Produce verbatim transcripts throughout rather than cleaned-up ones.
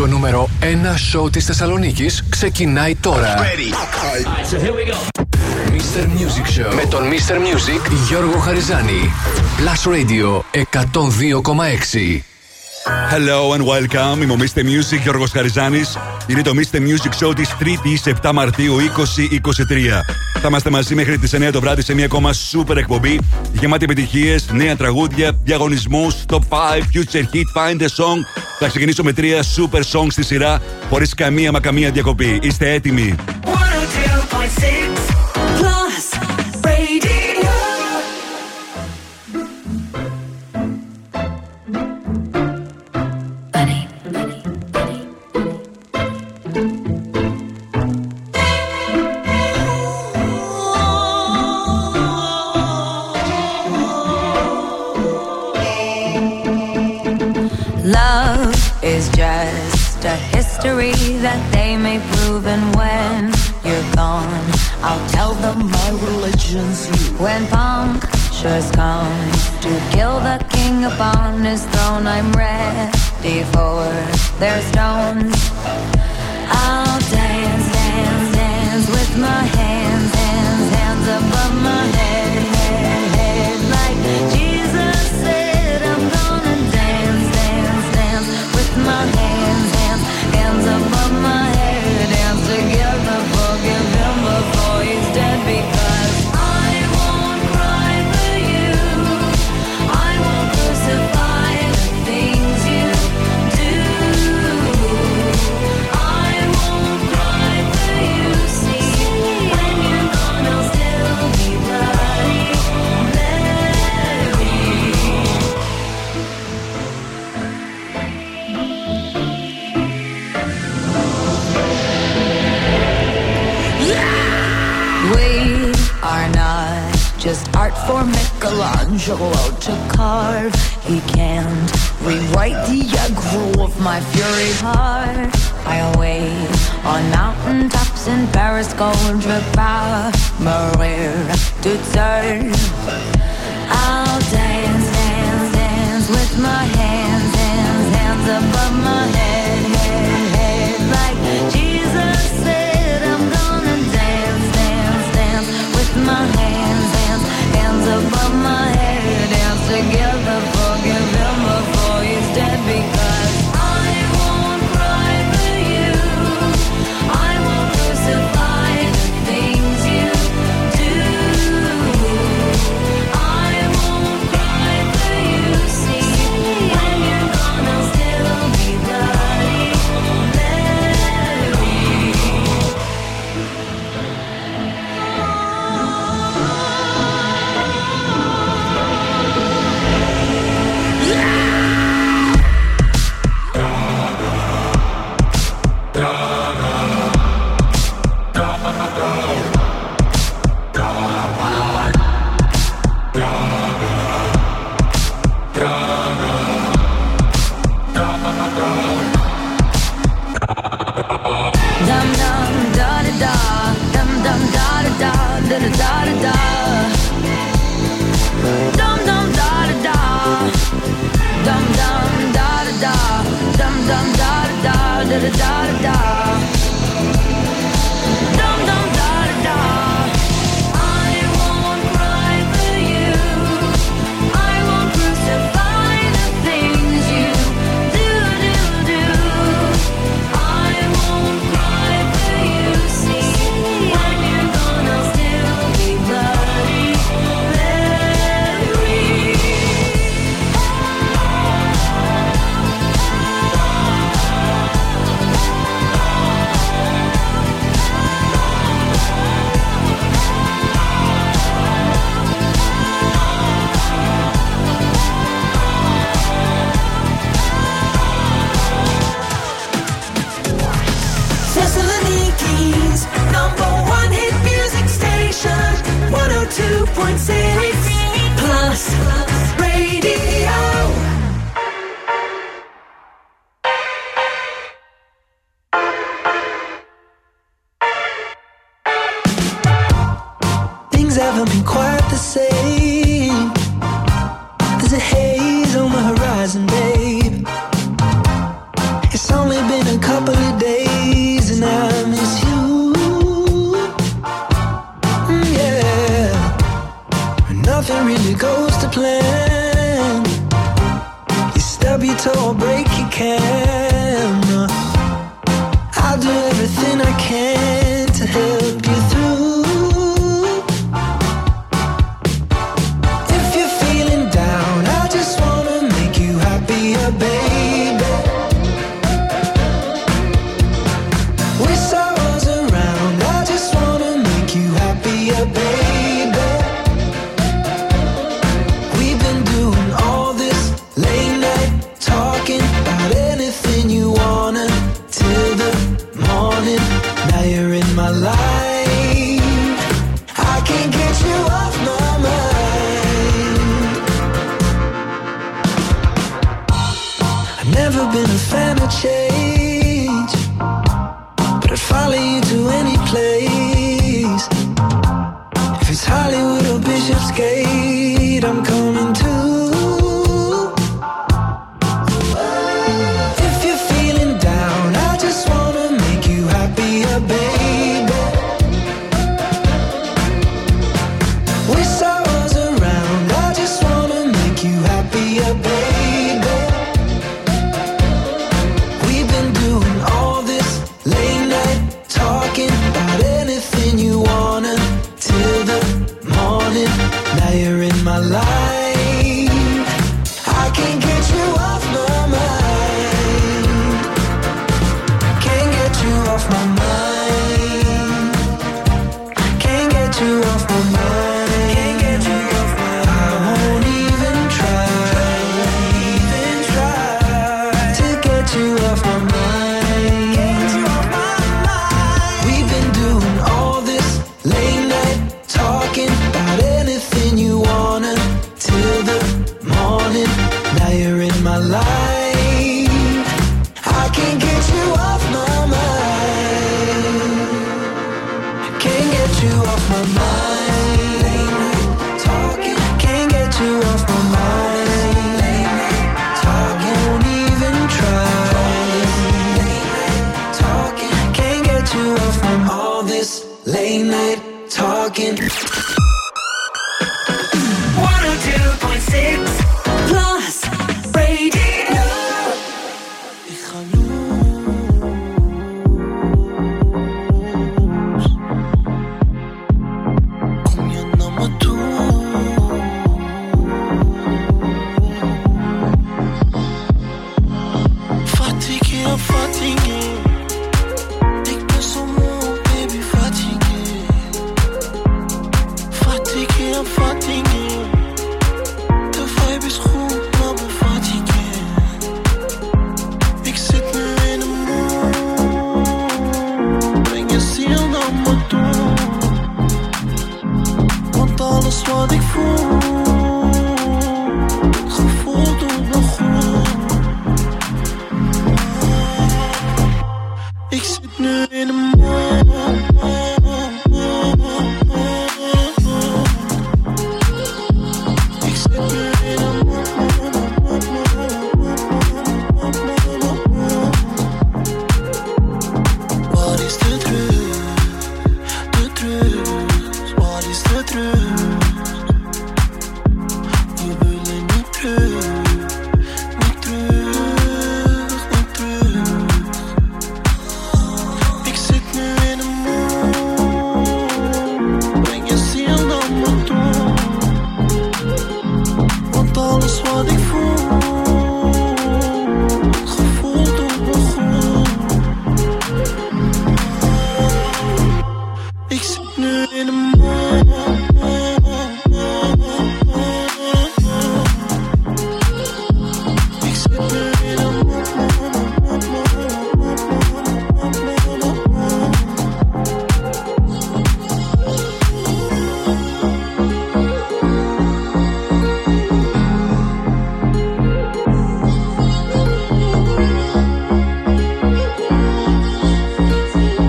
Το νούμερο ένα show της Θεσσαλονίκης ξεκινάει τώρα. Ready. Right, so here we go. μίστερ Music Show με τον μίστερ Music Γιώργο Χαριζάνη. Plus Radio εκατόν δύο κόμμα έξι. Hello and welcome. Είμαι ο μίστερ Music Γιώργος Χαριζάνης. Είναι το μίστερ Music Show της τρίτης επτά Μαρτίου είκοσι είκοσι τρία. Θα είμαστε μαζί μέχρι τις εννιά το βράδυ σε μια ακόμα super εκπομπή γεμάτη επιτυχίες, νέα τραγούδια, διαγωνισμούς, top πέντε, future hit, find a song. Θα ξεκινήσω με τρία super songs στη σειρά χωρίς καμία μα καμία διακοπή. Είστε έτοιμοι? That they may prove, and when you're gone, I'll tell them my religion's you. When punctures come to kill the king upon his throne, I'm ready for their stones. I'll dance, dance, dance with my hands, hands, hands above my head, head, head, like Jesus said. I'm gonna dance, dance, dance with my hands, hands, hands above. Together, forgive him before he's dead, because I won't cry for you, I won't crucify the things you do. I won't cry for you, see, when you're gone I'll still be bloody Mary. We are not just art for Michelangelo to carve. He can't rewrite the aggro of my fury heart. I'll wait on mountaintops in Paris, gold rebar, Maria to turn. I'll dance, dance, dance with my hands, hands, hands above my head, head, head, like Jesus said. I'm gonna dance. With my hands, hands, hands above my head, dance together, forgive him before he's dead, because I won't cry for you, I won't crucify the things you do, I won't cry for you, see, when you're gone I'll still be bloody Mary. It's only been a or break your camera. I'll do everything I can to help you through. If you're feeling down, I just wanna make you happier, baby. Wish I was around, I just wanna make you happier, baby. Change, but I'd follow you to any place. If it's Hollywood or Bishopsgate, I'm coming too. If you're feeling down, I just wanna make you happier, baby. Wish I was around, I just wanna make you happier, baby.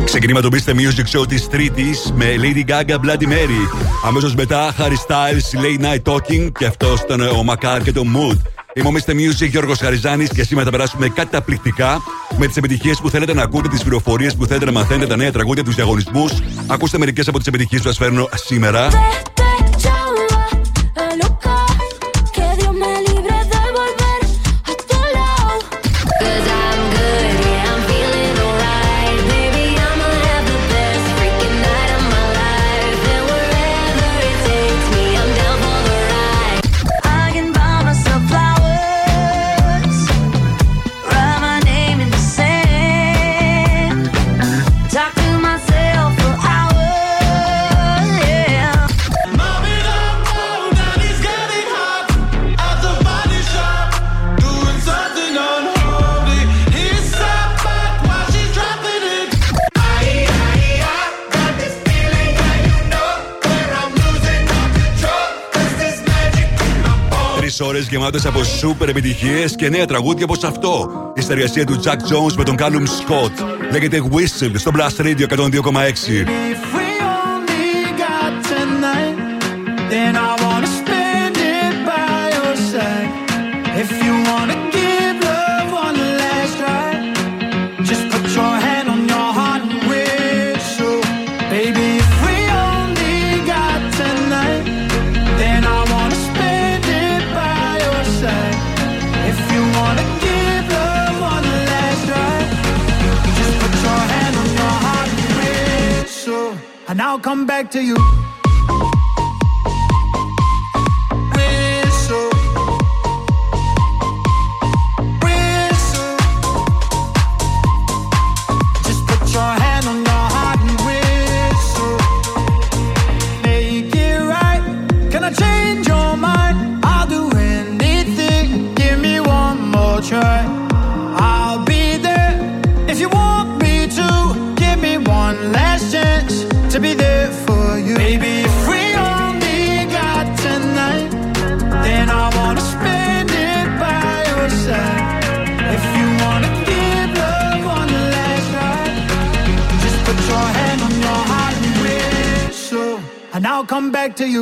Ξεκινήμα το Beast Music Show της Τρίτης με Lady Gaga, Bloody Mary. Αμέσως μετά Harry Styles, Late Night Talking, και αυτό ήταν ο Μακάρ και το Mood. Είμαι ο Mister Music, Γιώργος Χαριζάνης, και σήμερα θα περάσουμε καταπληκτικά με τις επιτυχίες που θέλετε να ακούτε, τις πληροφορίες που θέλετε να μαθαίνετε, τα νέα τραγούδια, τους διαγωνισμούς. Ακούστε μερικές από τις επιτυχίες που σας φέρνω σήμερα. ώρες γεμάτες από σούπερ επιτυχίες και νέα τραγούδια όπως αυτό. Η συνεργασία του Jack Jones με τον Calum Scott. Λέγεται Whistle στο Blast Radio εκατόν δύο κόμμα έξι. And I'll come back to you. I'll come back to you.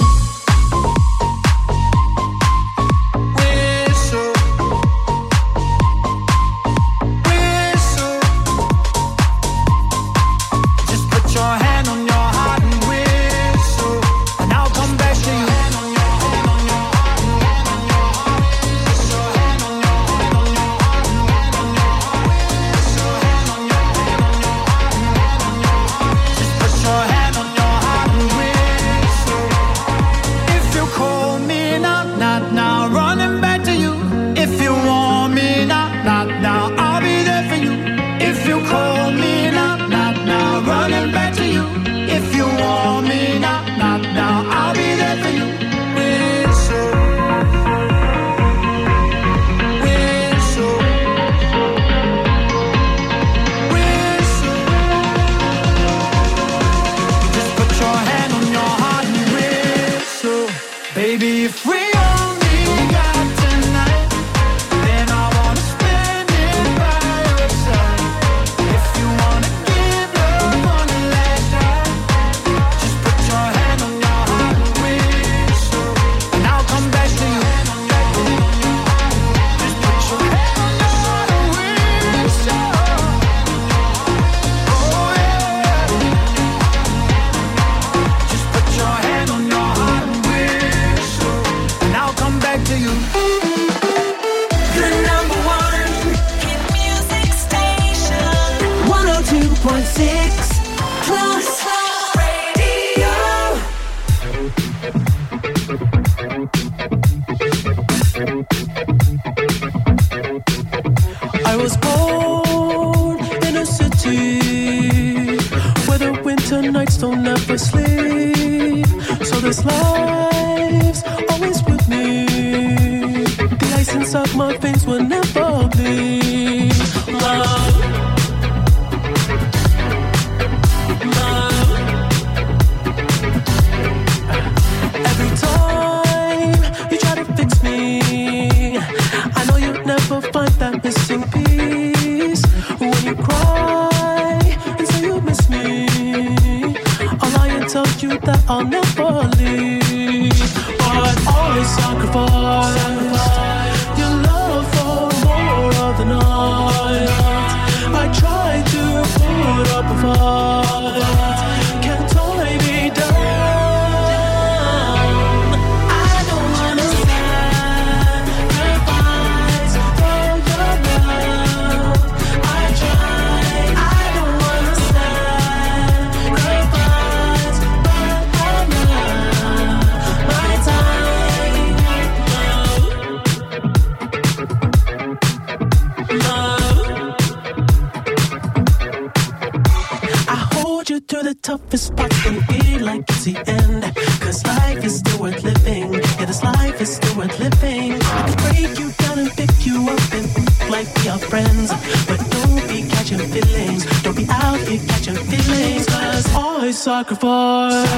Sacrifice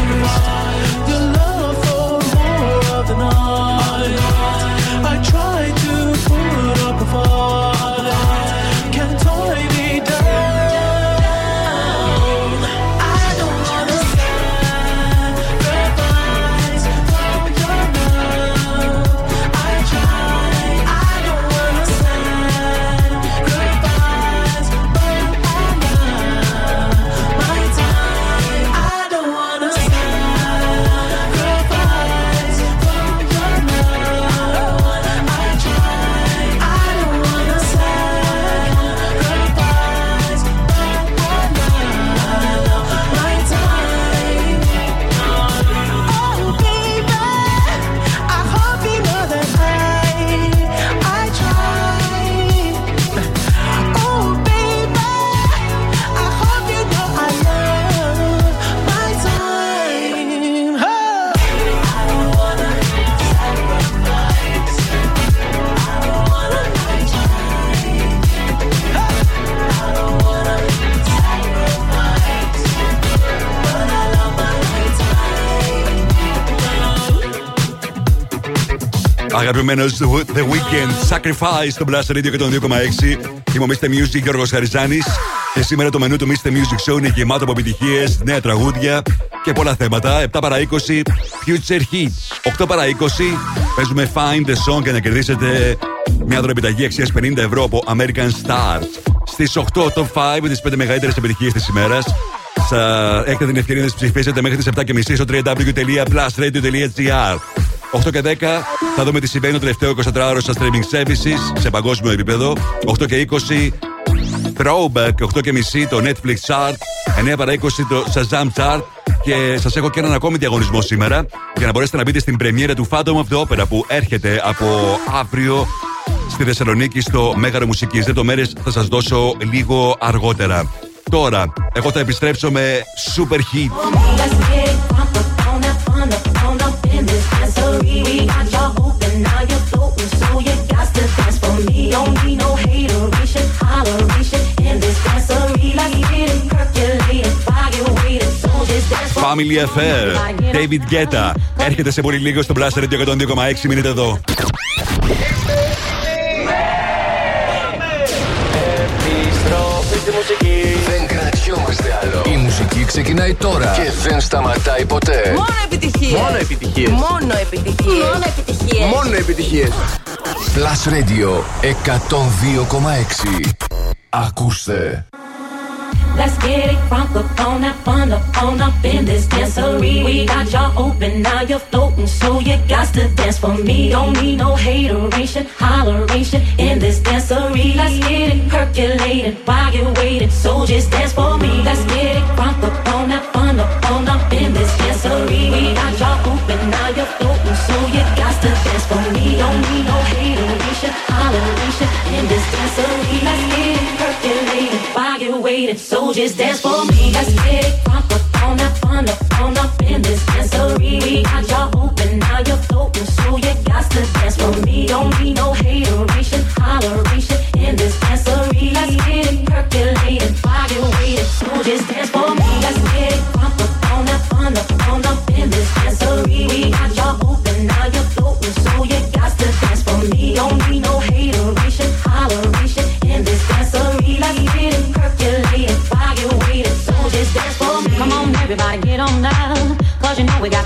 your love for more of the night. Αγαπημένος The Weeknd, Sacrifice στο Blaster Radio και τον δύο κόμμα έξι. Είμαι ο μίστερ Music, Γιώργος Χαριζάνης. Και σήμερα το μενού του μίστερ Music Show είναι γεμάτο από επιτυχίες, νέα τραγούδια και πολλά θέματα. επτά παρά είκοσι, Future Hits. οκτώ παρά είκοσι, παίζουμε Find the Song για να κερδίσετε μια δωρεπιταγή αξίας πενήντα ευρώ από American Stars. Στις οκτώ το πέντε με τις πέντε μεγαλύτερες επιτυχίες της ημέρας. Θα έχετε την ευκαιρία να ψηφίσετε μέχρι τις επτά και μισή στο double-u double-u double-u τελεία plus radio τελεία gr. οκτώ και δέκα θα δούμε τι συμβαίνει το τελευταίο εικοσιτετράωρο στα streaming services σε παγκόσμιο επίπεδο. οκτώ και είκοσι Throwback, οκτώ και μισή το Netflix chart, εννιά παρά είκοσι το Shazam chart και σας έχω και έναν ακόμη διαγωνισμό σήμερα για να μπορέσετε να μπείτε στην πρεμιέρα του Phantom of the Opera που έρχεται από αύριο στη Θεσσαλονίκη στο Μέγαρο Μουσικής. Λεπτομέρειες θα σας δώσω λίγο αργότερα. Τώρα, εγώ θα επιστρέψω με Super Hit. We got y'all open, now you're floating, so you got to dance for me. Don't need no hateration, holleration in this dancery. Let's get it percolated, fire waiting, so just dance for me. Family Affair, David Guetta. Έρχεται σε πολύ λίγο στο Blaster Radio εκατόν δύο κόμμα έξι, μείνετε εδώ. Επιστροφή στη μουσική. Δεν κρατιόμαστε άλλο. Η μουσική ξεκινάει τώρα και δεν σταματάει ποτέ. Μόνο επιτυχίες. Μόνο επιτυχίες. Μόνο επιτυχίες. Μόνο επιτυχίες. Μόνο επιτυχίες. Plus Radio εκατόν δύο κόμμα έξι. Ακούστε. Let's get it crunk up on up, on up, on up in this dancery. We got y'all open, now you're floating, so you got to dance for me. Don't need no hateration, holleration in this dancery. Let's get it percolated, while you're waiting, so just dance for me. Let's get it crunk up on up, on up, on up in this dancery. We got y'all open, now you're floating, so you got to dance for me. Don't need no hateration, holleration in this dancery. Let's get it percolated, while you're waiting, so just dance for me. Let's get it crunk up on up, on up, on up in this dancery. We got y'all open, now you're floating, so you got to dance for me. Don't need no hateration, holleration in this dancery. Let's get it percolated, while you're waiting, so just dance for me. Let's get it crunk up on up, on up, on up in this dancery. We got y'all open, now you're floating, so you got to dance for me. Don't need no hateration, holleration in this dancery. Let's get it percolated. Come on, everybody, get on down, cause you know we got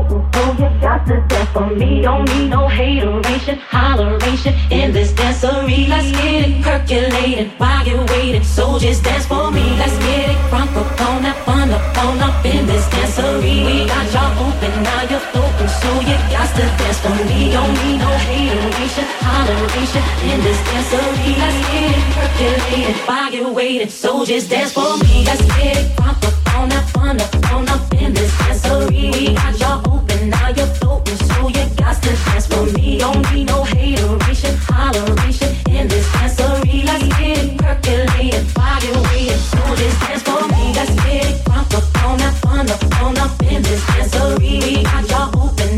Got to dance for me, don't need no hateration, holleration in this dancery. Let's get it percolated, while you're waiting, so just dance for me. Let's get it crunk up, on up, on up, on up in this dancery. We got y'all open, now you're floating, so you got to dance for me. Don't need no hateration, holleration in this dancery. Let's get it percolated, while you're waiting, so just dance for me. Let's get it crunk up, on up, on up, on up in this dancery. We got y'all open, now you're floating, so you got to dance for me. Don't need no hateration, holleration in this dancery. Let's get it percolated, while you're waiting, so just dance for me. Let's get it crunk up, on up, on up, on up in this dancery. We got y'all open,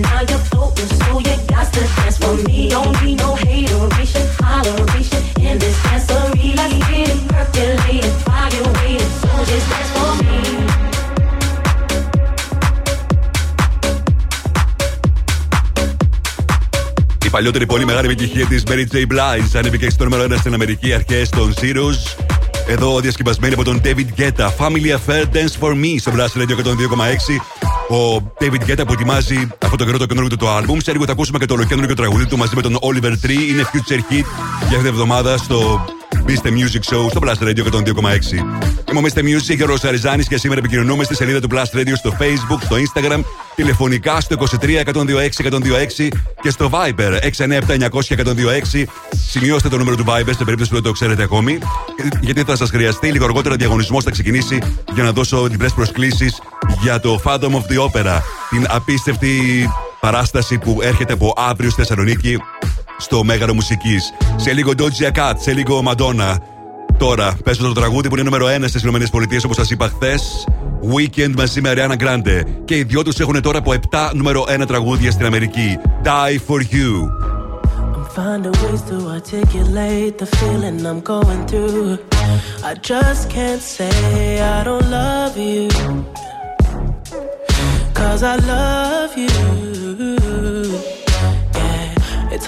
me. Don't need no hateration, holleration in this dancery. Let's get it percolating, fire waiting, so just dance for me. Η παλιότερη πολύ μεγάλη επιτυχία της Mary J. Blige ανέβηκε στο νούμερο ένα στην Αμερική αρχές των Zeros. Εδώ διασκευασμένη από τον David Guetta, Family Affair, Dance for Me στο Blast Radio εκατόν δύο κόμμα έξι. Ο David Guetta που ετοιμάζει αυτό το καιρό το καινούργιο του άλμπουμ. Σε λίγο θα ακούσουμε και το ολοκαίνουργιο τραγουδί του μαζί με τον Oliver Tree. Είναι Future Hit για αυτή την εβδομάδα στο Mr. Music Show στο Blast Radio εκατόν δύο κόμμα έξι. Είμαι ο Mr. Music, Γιώργος Χαριζάνης και σήμερα επικοινωνούμε στη σελίδα του Blast Radio στο Facebook, στο Instagram, τηλεφωνικά στο είκοσι τρία εκατόν είκοσι έξι εκατόν είκοσι έξι και στο Viber έξι εννιά επτά εννιά μηδέν μηδέν εκατόν είκοσι έξι. Σημειώστε το νούμερο του Viber σε περίπτωση που δεν το ξέρετε ακόμη, γιατί θα σας χρειαστεί. Λίγο αργότερα διαγωνισμός θα ξεκινήσει για να δώσω διπλές προσκλήσεις για το Phantom of the Opera, την απίστευτη παράσταση που έρχεται από αύριο στη Θεσσαλονίκη στο Μέγαρο Μουσικής. Σε λίγο Doja Cat, σε λίγο Madonna. Τώρα παίζω το τραγούδι που είναι νούμερο ένα στις ΗΠΑ, όπως σας είπα χθες, Weekend μαζί με Ariana Grande. Και οι δυο τους έχουν τώρα από επτά νούμερο ένα τραγούδια στην Αμερική. Die for you. Finding ways to articulate the feeling I'm going through. I just can't say I don't love you, 'cause I love you. Yeah, it's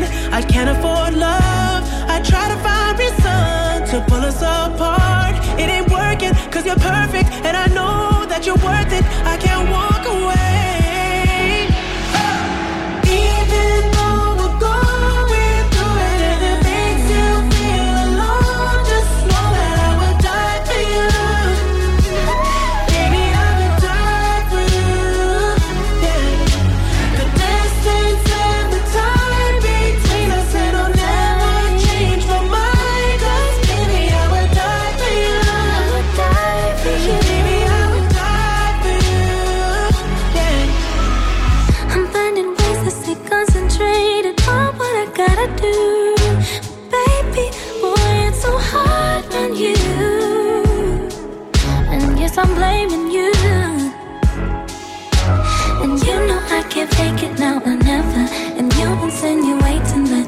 I can't afford love. I try to find reason to pull us apart. It ain't working, 'cause you're perfect, and I know that you're worth it. I can't walk away. I'm blaming you, and you know I can't fake it now or never. And you insinuating that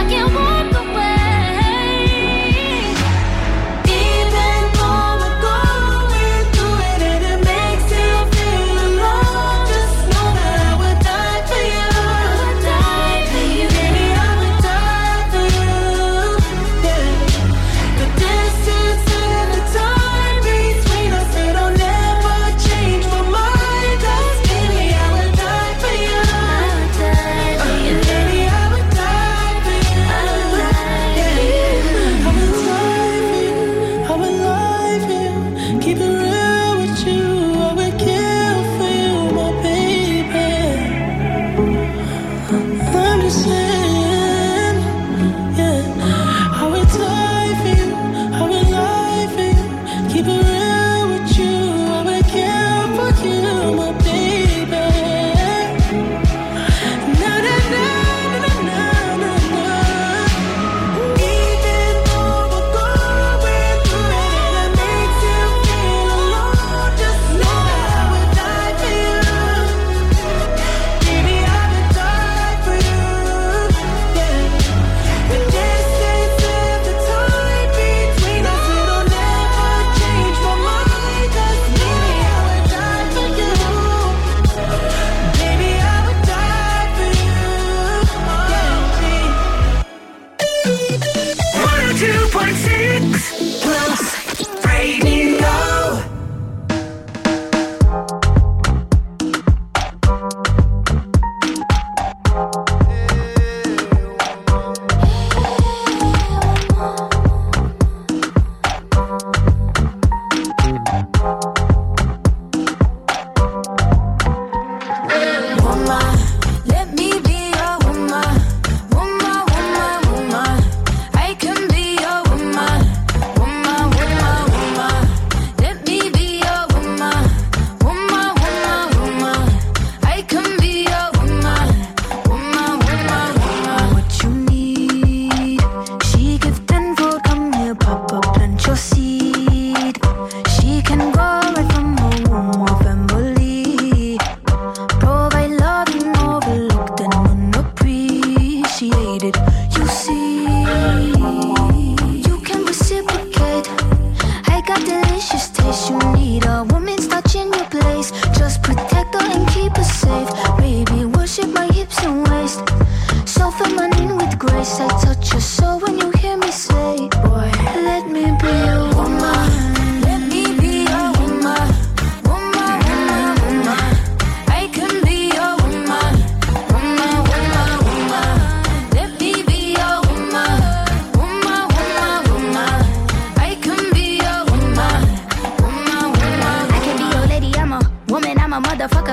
I can't walk away.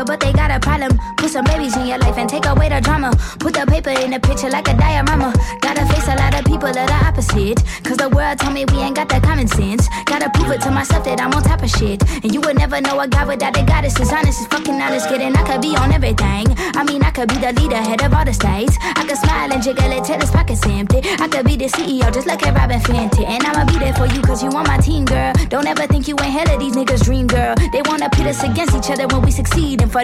but they got a problem. Put some babies in your life and take away the drama. Put the paper in the picture like a diorama. Gotta face a lot of people of the opposite, cause the world told me we ain't got that common sense. Gotta prove it to myself that I'm on top of shit. And you would never know a guy without a goddess. Is honest, is fucking honest, kidding. I could be on everything. I mean, I could be the leader, head of all the states. I could smile and jiggle it till his pockets empty. I could be the C E O, just like at Robin Fenty. And I'ma be there for you, cause you on my team, girl. Don't ever think you ain't hell of these niggas' dream, girl. They wanna pit us against each other when we succeed, and for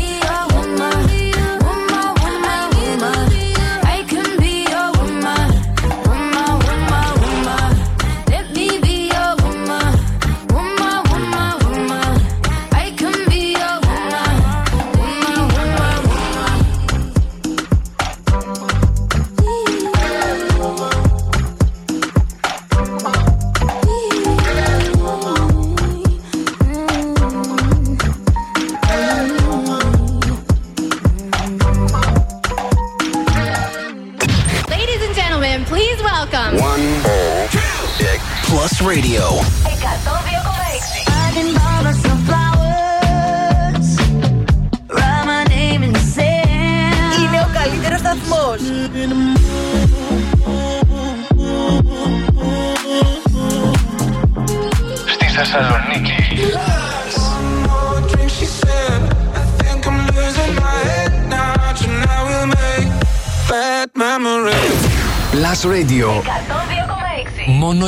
Plus Radio. I can borrow some flowers. Write my name in the sand. Είναι ο καλύτερος σταθμός. Στη Θεσσαλονίκη. Plus Radio. Μόνο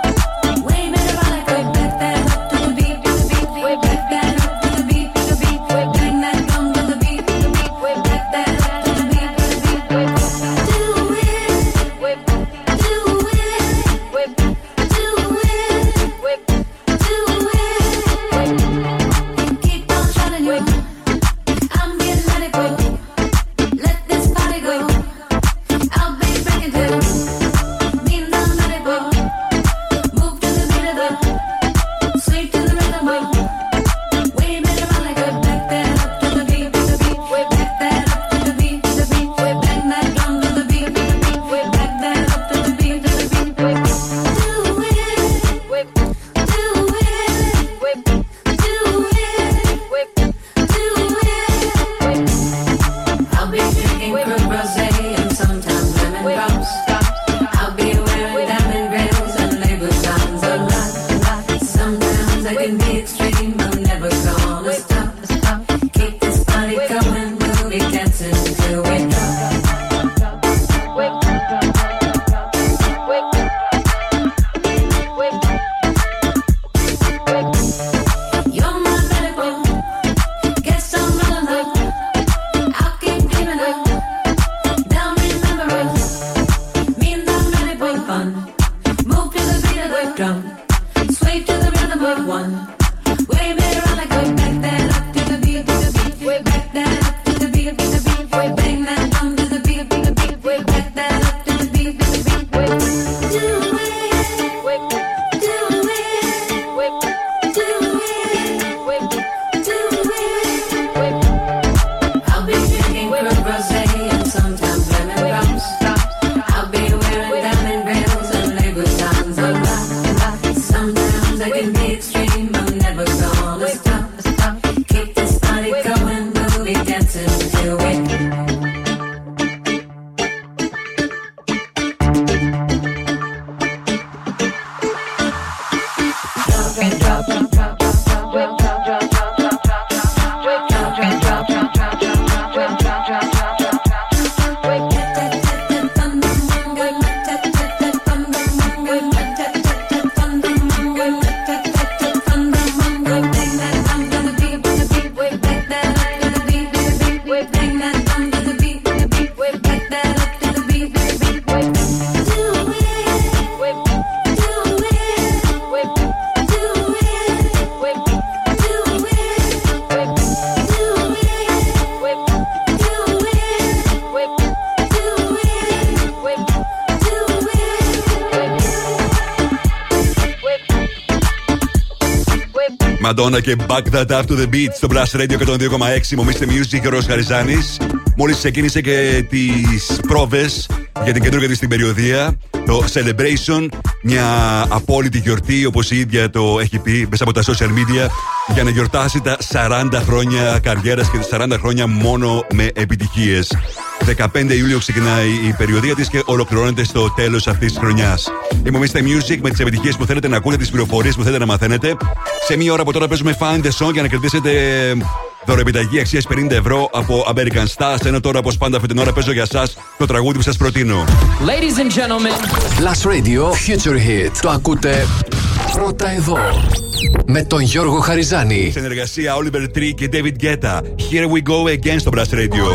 I can be extreme. Madonna και Back That Up to the Beat στο Blast Radio εκατόν δύο κόμμα έξι. Μομίστε Music, Γιώργος Χαριζάνης. Μόλις ξεκίνησε και τις πρόβες για την καινούργια της στην περιοδεία, το Celebration, μια απόλυτη γιορτή, όπως η ίδια το έχει πει μέσα από τα social media, για να γιορτάσει τα σαράντα χρόνια καριέρας και τα σαράντα χρόνια μόνο με επιτυχίες. δεκαπέντε Ιουλίου ξεκινάει η περιοδεία της και ολοκληρώνεται στο τέλος αυτής της χρονιάς. Είμαι ο μίστερ Music με τις επιτυχίες που θέλετε να ακούτε, τις πληροφορίες που θέλετε να μαθαίνετε. Σε μία ώρα από τώρα παίζουμε Find the Song για να κερδίσετε δωρεπιταγή αξίας πενήντα ευρώ από American Stars. Ενώ τώρα, όπως πάντα, αυτή την ώρα παίζω για σας το τραγούδι που σας προτείνω. Ladies and gentlemen, Plus Radio Future Hit. Το ακούτε πρώτα εδώ, με τον Γιώργο Χαριζάνη. Συνεργασία Oliver Tree και David Guetta. Here we go again στο Plus Radio.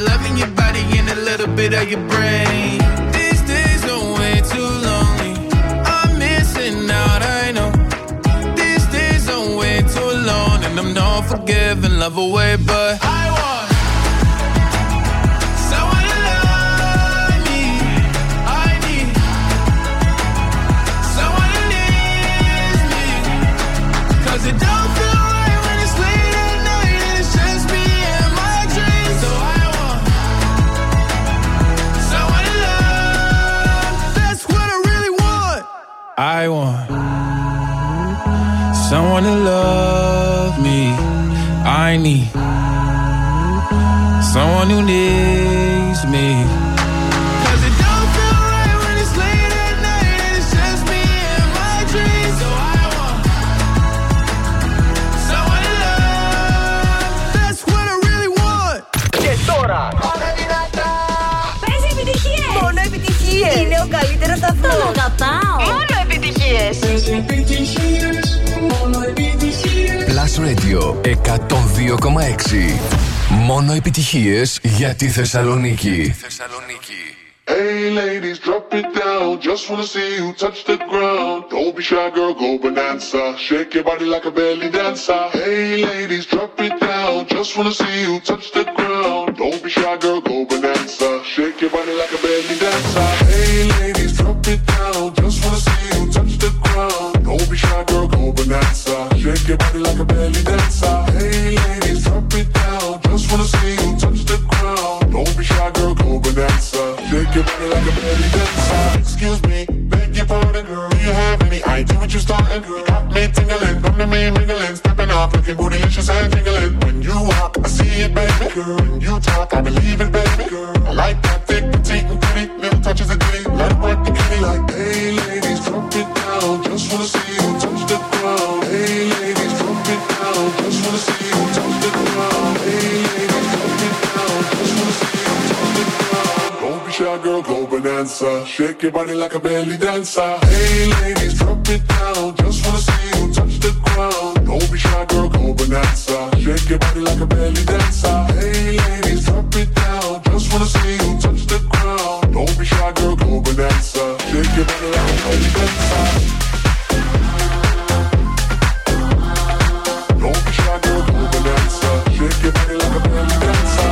You're loving your body and a little bit of your brain. These days are way too lonely. I'm forgive and love away, but I want someone to love me. I need someone who needs me. 'Cause it don't feel right when it's late at night and it's just me and my dreams. So I want someone to love. That's what I really want. I want someone to love me. I need someone who needs me. Radio εκατόν δύο κόμμα έξι. Μόνο επιτυχίες για τη Θεσσαλονίκη. Hey ladies, drop it down. Just wanna see you touch the ground. Don't be shy, girl, go bonanza. Shake your body like a belly dancer. Hey ladies, drop it down. Just wanna see you touch the ground. Don't be shy, girl, go bonanza. Shake your body like a belly dancer. Hey ladies, drop it down. Just wanna see you touch the ground. Don't be shy, girl, go bonanza. Shake your body like a belly dancer. Hey ladies, drop it down. Just wanna see you touch the ground. Don't be shy, girl, go bonanza. Shake your body like a belly dancer. Excuse me, beg your pardon, girl. Do you have any idea what you're starting, girl? You got me tingling, come to me mingling. Stepping off, looking bootylicious and tingling. When you walk, I see it, baby, girl. When you talk, I believe it, baby, girl. I like that thick, petite, and pretty. Little touches of ditty, let it work the kitty. Like, hey ladies, drop it down. Just wanna see you touch the ground. Hey ladies, drop it down. Just wanna see you touch the ground. Hey ladies, drop it down. Just wanna see you touch the ground. Don't be shy, girl, go bonanza. Shake your body like a belly dancer. Hey ladies, drop it down. Just wanna see you touch the ground. Don't be shy, girl, go bonanza. Shake your body like a belly dancer. Hey ladies, drop it down. Just wanna see you touch the ground. Don't be shy, girl, go bonanza. Shake your body like a belly dancer. Don't be shy, girl, go bonanza. Shake your body like a belly dancer.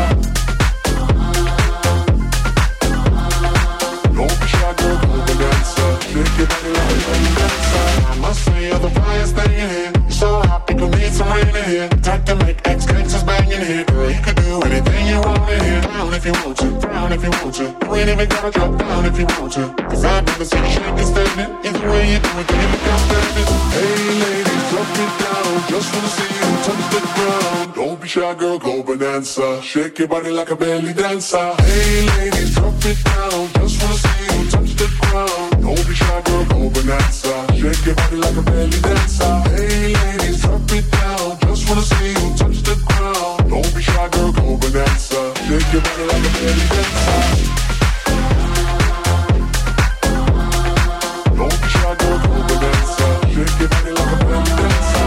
I must say, you're the brightest thing in here. You're so hot, people need some rain in here. Tight to make ex-gangsters banging here. Girl, you can do anything you want in here. Down if you want to, down if you want to. You ain't even gotta drop down if you want to. 'Cause I never see you shake and standing. Either way you do it, then you become standing. Hey ladies, drop it down. Just wanna see you touch the ground. Don't be shy, girl, go bonanza. Shake your body like a belly dancer. Hey ladies, drop it down. Just wanna see you touch the ground. Don't be shy, girl, go bonanza. Shake your body like a belly dancer. Hey ladies, drop it down. Just wanna see you touch the ground. Don't be shy, girl, go bonanza. Shake your body like a belly dancer. Don't be shy, girl, go bonanza. Shake your body like a belly dancer.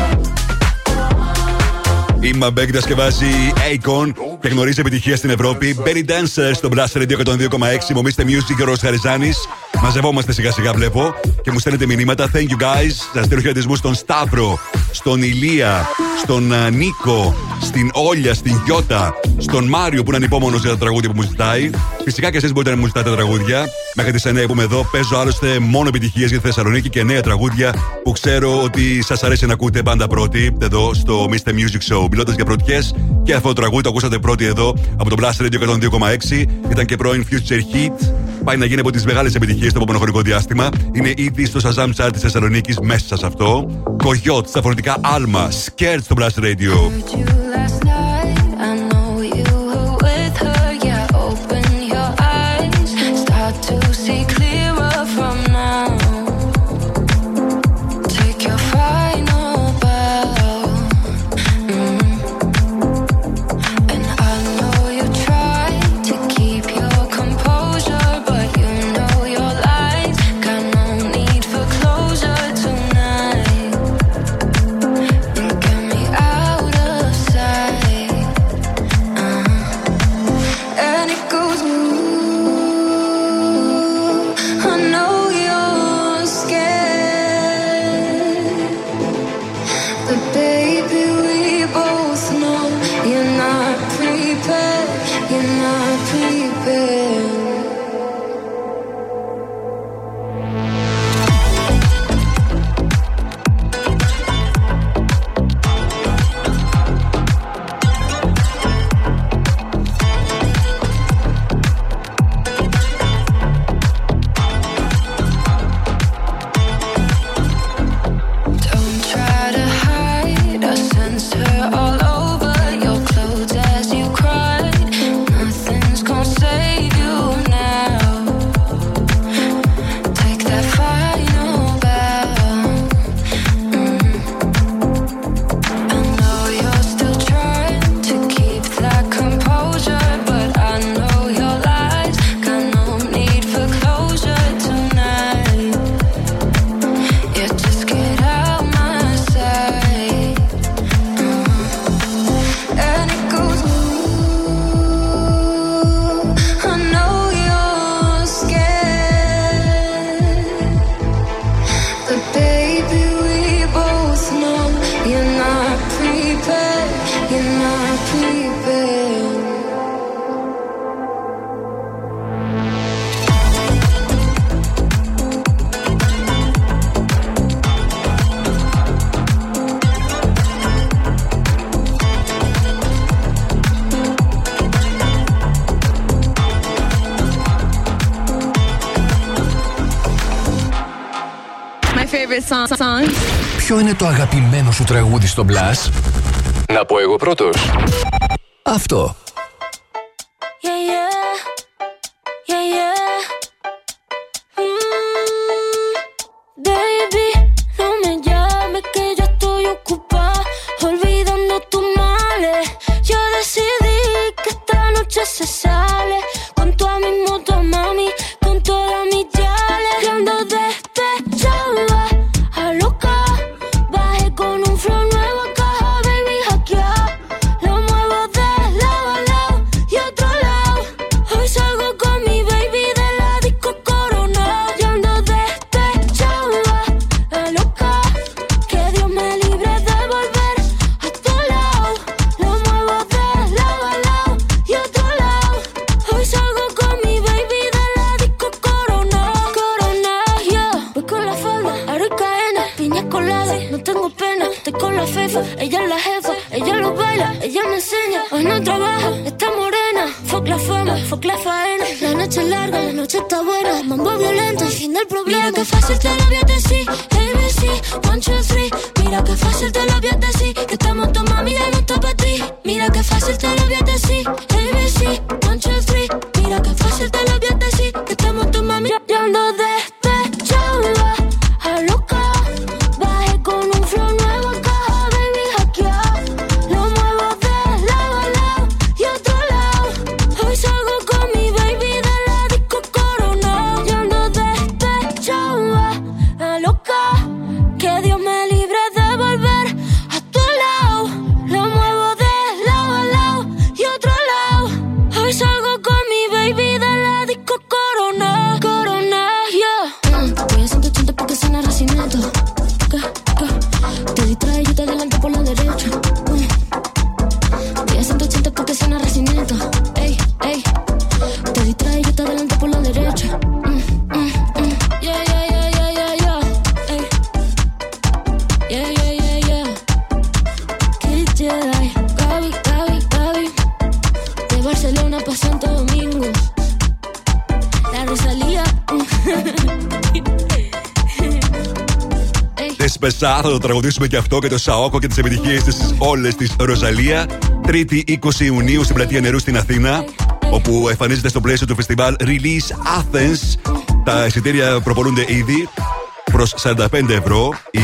Η Μαμπέγκ διασκευάζει Akon και γνωρίζει επιτυχία στην Ευρώπη. Belly Dancer στο Blaster Radio εκατόν δύο κόμμα έξι. Μομίστε Music, Γιώργος Χαριζάνης. Μαζευόμαστε σιγά σιγά, βλέπω. Και μου στέλνετε μηνύματα. Thank you guys. Θα στείλω χαιρετισμούς στον Σταύρο, στον Ηλία, στον uh, Νίκο, στην Όλια, στην Γιώτα, στον Μάριο που είναι ανυπόμονος για τα τραγούδια που μου ζητάει. Φυσικά και εσείς μπορείτε να μου ζητάτε τραγούδια. Μέχρι τις εννιά που είμαι εδώ, παίζω άλλωστε μόνο επιτυχίες για τη Θεσσαλονίκη και νέα τραγούδια που ξέρω ότι σας αρέσει να ακούτε πάντα πρώτοι εδώ στο μίστερ Music Show. Μιλώντας για πρωτιές, και αυτό το τραγούδι το ακούσατε πρώτοι εδώ από το Blaster Radio εκατόν δύο κόμμα έξι. Ήταν και πρώην Future Hit. Πάει να γίνει από τις μεγάλες επιτυχίες στο επόμενο χρονικό διάστημα. Είναι ήδη στο Shazam Chart της Θεσσαλονίκης, μέσα σε αυτό. Κογιότ, στα φωνητικά άλμα, Scared στο Blaster Radio. But baby, we both favorite song. Ποιο είναι το αγαπημένο σου τραγούδι στο Blast? Να πω εγώ πρώτος. Αυτό. Yeah, yeah. Yeah, yeah. Mm, baby, no me llames que yo estoy ocupada olvidando tus males. Yo decidí que esta noche se sale con toda mi moto, mami, con todas mis yales. Y ando despechada, a loca, bajé con un flow nuevo a caja, baby, hackeado. Lo muevo de lado a lado y otro lado. Hoy salgo con mi baby de la disco coronado. Y ando despechada, a loca, que Dios me libre de volver a tu lado. Lo muevo de lado a lado y otro lado. Hoy salgo con mi baby de la disco coronado. Coronado, yeah. Voy con la falda, aro y cadena, piña colada, no tengo pena. Estoy con la fefa, ella es la jefa. Ella lo baila, ella me enseña. Hoy no trabaja, está morena. Fuck la fama, fuck la faena. La noche es larga, la noche está buena. Mambo violento, el fin del problema. Mira que fácil te lo voy a decir, έι μπι σι, one, two, three. Mira que fácil te lo voy a decir, que estamos tu mami y no está pa' ti. Mira que fácil te lo voy a decir, έι μπι σι, one, two, three. Mira que fácil te lo voy a decir, que estamos tu mami. Yo ando despechada, a loca, bajé con un flow nuevo a caja, baby, hackeado. Lo muevo de lado a lado y otro lado. Hoy salgo con mi baby de la disco coronado. Yo ando despechada, a loca, que Dios me libre de volver a tu lado. Lo muevo de lado a lado y otro lado. Hoy salgo con mi baby de la disco coronado. Coronado, yeah. Mm, voy a ciento ochenta porque suena Racinato. Ca, ca. Te distraes, yo te adelanto por la derecha. Mm. Voy a ciento ochenta porque suena Racinato. Ey, ey. Te distraes, yo te adelanto por la derecha. Mm, mm, mm. Yeah, yeah, yeah, yeah, yeah, yeah. Ey. Yeah, yeah, yeah, yeah. Kid Jedi. Gaby, Gaby, Gaby. De Barcelona pa' Santo Domingo. La Rosalía. Δεσπεσά, θα το τραγουδήσουμε και αυτό και το Σαόκο και τις επιτυχίες της όλες της Ροζαλία. Τρίτη είκοσι Ιουνίου στην Πλατεία Νερού στην Αθήνα, όπου εμφανίζεται στο πλαίσιο του φεστιβάλ Release Athens. Τα εισιτήρια προπολούνται ήδη προς σαράντα πέντε ευρώ η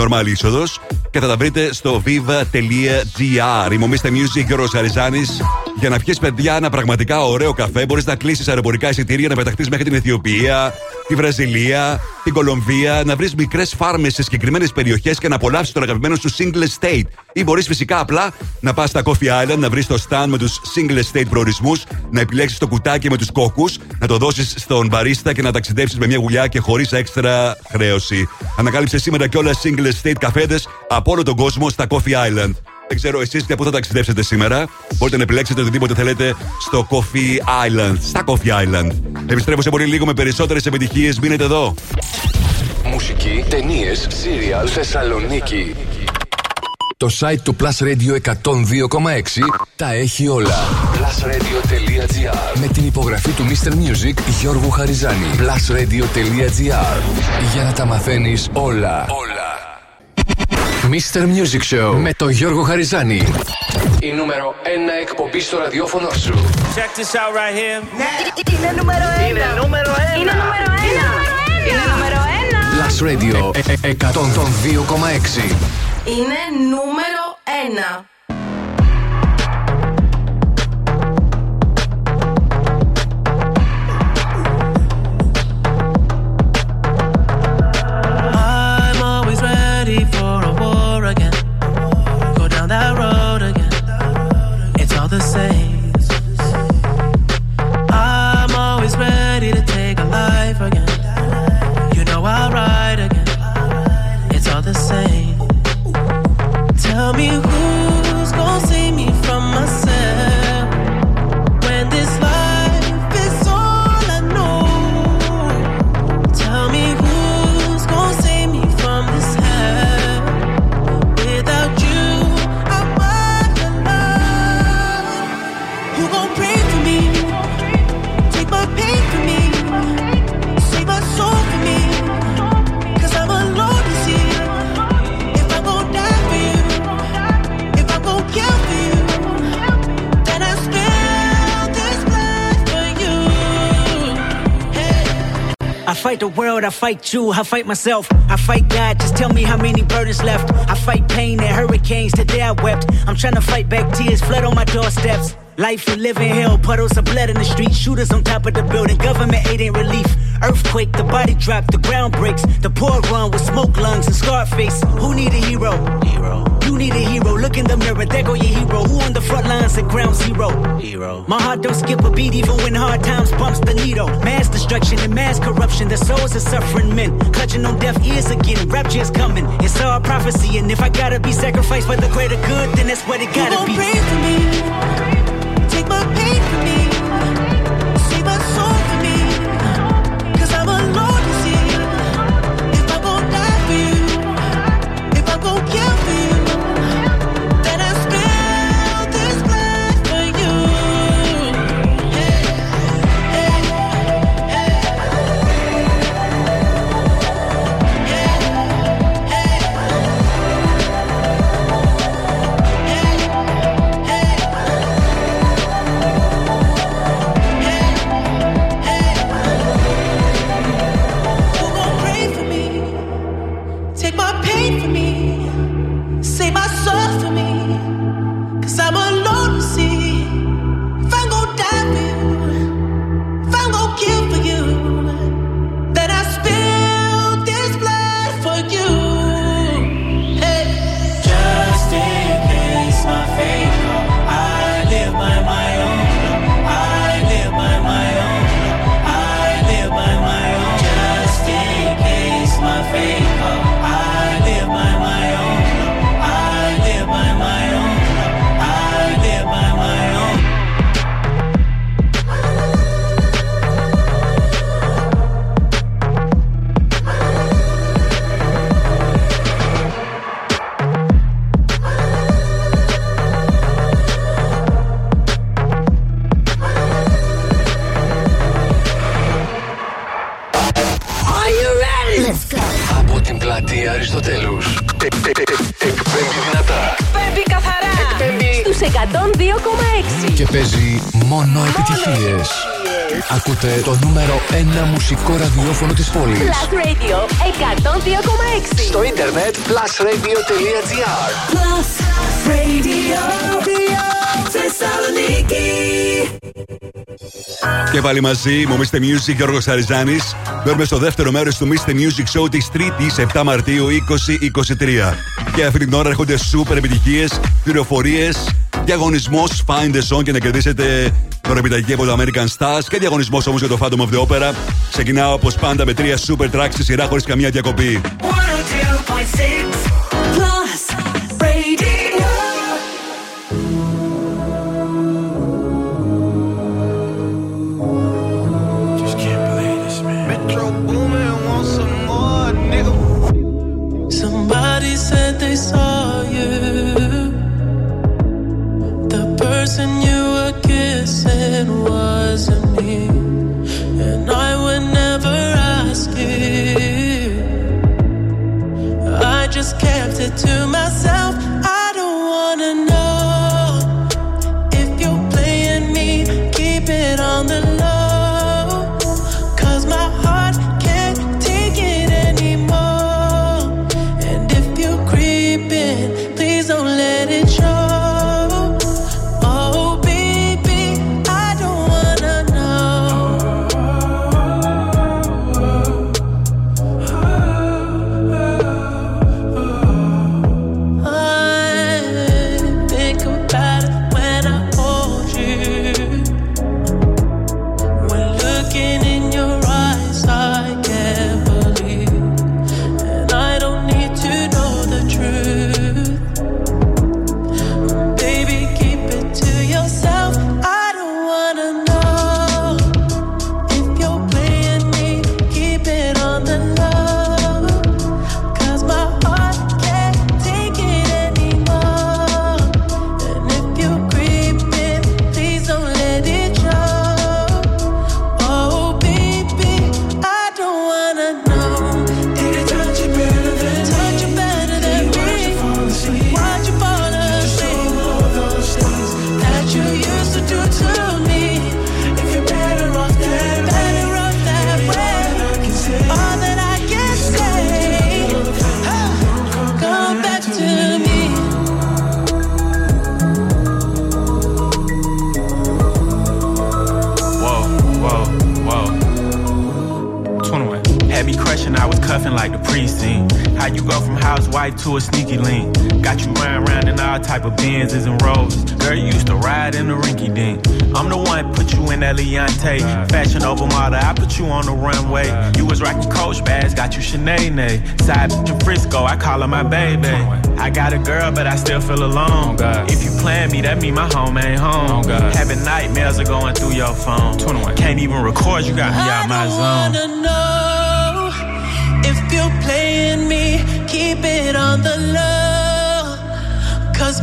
normal είσοδος και θα τα βρείτε στο viva τελεία gr. Η Μομίστε Music, Γιώργος Χαριζάνης. Για να πιεις, παιδιά, ένα πραγματικά ωραίο καφέ, μπορείς να κλείσεις αεροπορικά εισιτήρια, να πεταχτείς μέχρι την Αιθιοπία, τη Βραζιλία, την Κολομβία, να βρεις μικρές φάρμες σε συγκεκριμένες περιοχές και να απολαύσεις τον αγαπημένο σου single estate. Ή μπορείς φυσικά απλά να πας στα Coffee Island, να βρεις το stand με τους single estate προορισμούς, να επιλέξεις το κουτάκι με τους κόκκους, να το δώσεις στον μπαρίστα και να ταξιδέψεις με μια γουλιά και χωρίς έξτρα χρέωση. Ανακάλυψε σήμερα και όλα single estate καφέδες από όλο τον κόσμο στα Coffee Island. Δεν ξέρω εσείς για πού θα ταξιδέψετε σήμερα. Μπορείτε να επιλέξετε οτιδήποτε θέλετε στο Coffee Island. Στα Coffee Island. Επιστρέφω σε πολύ λίγο με περισσότερες επιτυχίες. Μείνετε εδώ. Μουσική, ταινίες, serial, Θεσσαλονίκη. Το site του Plus Radio εκατόν δύο κόμμα έξι τα έχει όλα. Plus radio τελεία gr. Με την υπογραφή του Mister Music Γιώργου Χαριζάνη. Plus radio τελεία gr. Για να τα μαθαίνεις όλα. Όλα. Mister Music Show με τον Γιώργο Χαριζάνη. Η νούμερο ένα εκπομπή στο ραδιόφωνο σου. Check this out right here. Είναι νούμερο ένα. Είναι νούμερο ένα. Είναι νούμερο ένα. Plus Radio εκατόν δύο κόμμα έξι. Είναι νούμερο ένα. That road again, it's all the same. I'm always ready to take a life again. You know I'll ride again, it's all the same. Tell me who fight the world, I fight you, I fight myself, I fight God, just tell me how many burdens left. I fight pain and hurricanes, today I wept. I'm trying to fight back tears, flood on my doorsteps. Life we live in hell, puddles of blood in the street, shooters on top of the building, government aid ain't relief. Earthquake, the body drop, the ground breaks, the poor run with smoke lungs and scarred face. Who need a hero? Hero. You need a hero, look in the mirror, there go your hero. Who on the front lines at ground zero? Hero. My heart don't skip a beat even when hard times bumps the needle. Mass destruction and mass corruption, the souls of suffering men, clutching on deaf ears again, rapture's coming. It's all prophecy and if I gotta be sacrificed for the greater good, then that's what it gotta be. You won't pray for me. My pain for me, save my soul for me, 'cause I'm alone to see. If I won't die for you, if I won't kill for you, then I spill this blood for you. Hey, hey, hey, hey, hey, hey, hey, hey. Ακούτε το νούμερο ένα μουσικό ραδιόφωνο της πόλης. Plus Radio εκατόν δύο κόμμα έξι. Στο ίντερνετ plus radio τελεία gr. Plus Radio Θεσσαλονίκη. Και πάλι μαζί μου Μίστερ Music, Γιώργος Χαριζάνης. Μπαίνουμε στο δεύτερο μέρος του Mr. Music Show της τρίτης, επτά Μαρτίου είκοσι είκοσι τρία. Και αυτή την ώρα έρχονται σούπερ επιτυχίες, πληροφορίες, διαγωνισμός Find a Song και να κερδίσετε τώρα επιταγή από το American Stars και διαγωνισμός όμως για το Phantom of the Opera. Ξεκινάω όπως πάντα με τρία super tracks στη σειρά χωρίς καμία διακοπή. To myself. me crushing, I was cuffing like the precinct. How you go from housewife to a sneaky link? Got you running round in all type of Benzes and Rolls. Girl, you used to ride in the rinky dink. I'm the one put you in that Leontay. Fashion over model, I put you on the runway. You was rocking Coach bags, got you Sinead. Side to Frisco, I call her my baby. I got a girl, but I still feel alone. If you playing me, that mean my home ain't home. Having nightmares are going through your phone. Can't even record, you got me out my zone. I don't wanna know if you're playing me, keep it on the low. Cause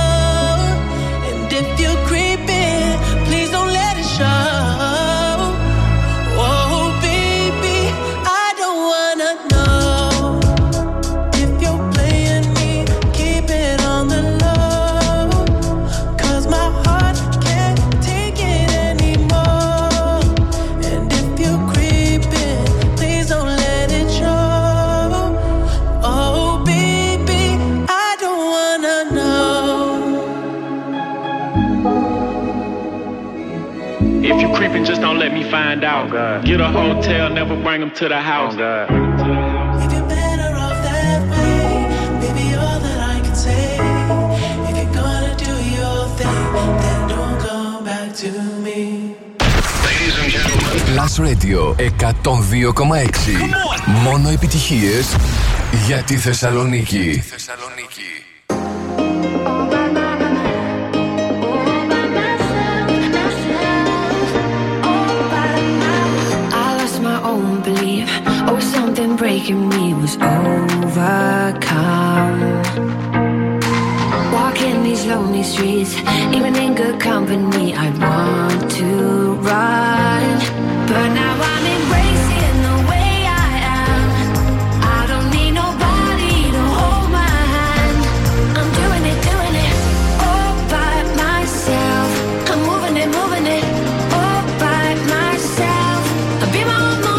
And if you're creeping, please don't let it show. Just don't let me find out. Oh, get a hotel, never bring them to the house. Oh, Plus Radio εκατόν δύο κόμμα έξι. Μόνο επιτυχίες για τη Θεσσαλονίκη. Oh, something breaking me was overcome. Walking these lonely streets, even in good company, I want to run. But now I'm embracing the way I am. I don't need nobody to hold my hand. I'm doing it, doing it, all by myself. I'm moving it, moving it, all by myself. I'll be my own motivation.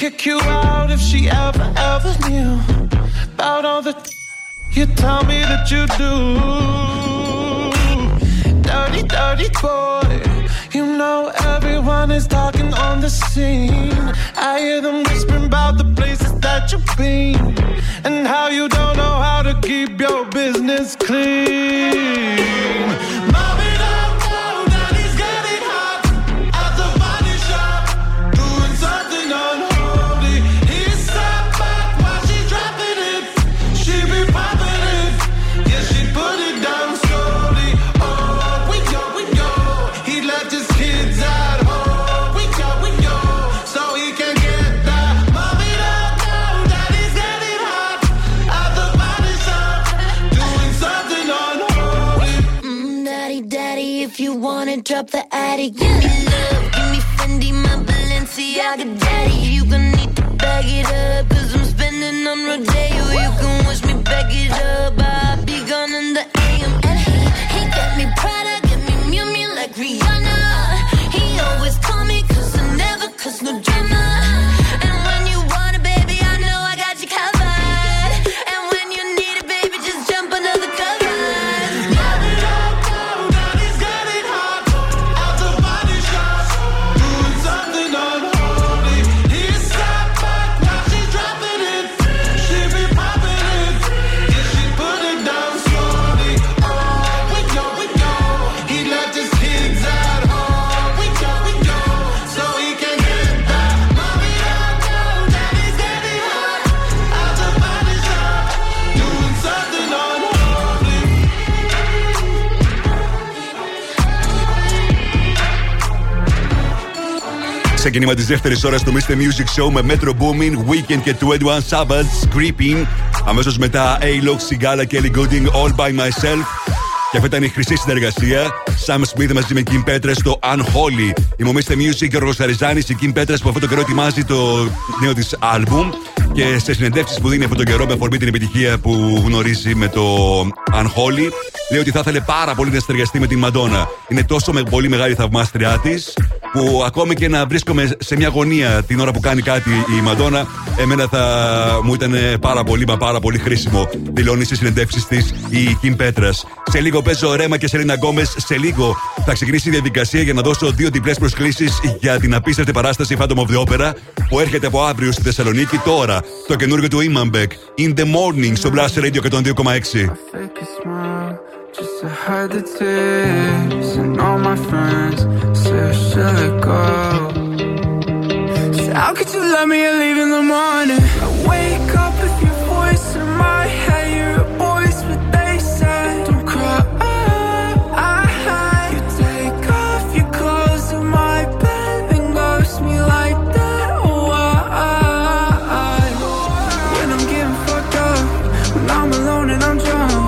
kick you out if she ever, ever knew about all the you tell me that you do. Dirty, dirty boy, you know everyone is talking on the scene. I hear them whispering about the places that you've been and how you don't know how to keep your business clean. Drop the attic, give me love, give me Fendi, my Balenciaga daddy. You gon' need to bag it up, cause I'm spending on Rodeo. You can wish me back it up, I'll be gone in the A M. And he, he got me Prada, got me Miu Miu like Rihanna. He always call me cause I never cause no drama. Σε κίνημα της δεύτερης ώρας του Mister Music Show με Metro Boomin, Weeknd και είκοσι ένα Savage, Creeping. Αμέσως μετά A-Log, Sigala, Ellie Goulding, All By Myself. Και αυτή ήταν η χρυσή συνεργασία. Sam Smith μαζί με Kim Petras στο Unholy. Είμαι ο Mister Music, Γιώργος Χαριζάνης, η Kim Petras που αυτό το καιρό ετοιμάζει το νέο της άλμπουμ. Και σε συνεντεύξεις που δίνει αυτόν τον καιρό με αφορμή την επιτυχία που γνωρίζει με το Unholy, λέει ότι θα ήθελε πάρα πολύ να συνεργαστεί με την Μαντόνα. Είναι τόσο με πολύ μεγάλη θαυμάστριά της, που ακόμη και να βρίσκομαι σε μια γωνία την ώρα που κάνει κάτι η Μαντόνα, εμένα θα μου ήταν πάρα πολύ μα πάρα πολύ χρήσιμο. Δηλώνει στις συνεντεύξεις της η Kim Petras. Σε λίγο παίζω Ρέμα και Selena Gomez. Σε λίγο θα ξεκινήσει η διαδικασία για να δώσω δύο διπλές προσκλήσεις για την απίστευτη παράσταση Phantom of the Opera που έρχεται από αύριο στη Θεσσαλονίκη. Τώρα το καινούργιο του Imanbek, In the Morning, στο Blaster Radio εκατόν δύο κόμμα έξι. Just to hide the tears, and all my friends say I should let go. So how could you let me leave in the morning? I wake up with your voice in my head. You're a voice, but they said don't cry. You take off your clothes in my bed and ghost me like that. Why? When I'm getting fucked up, when I'm alone and I'm drunk.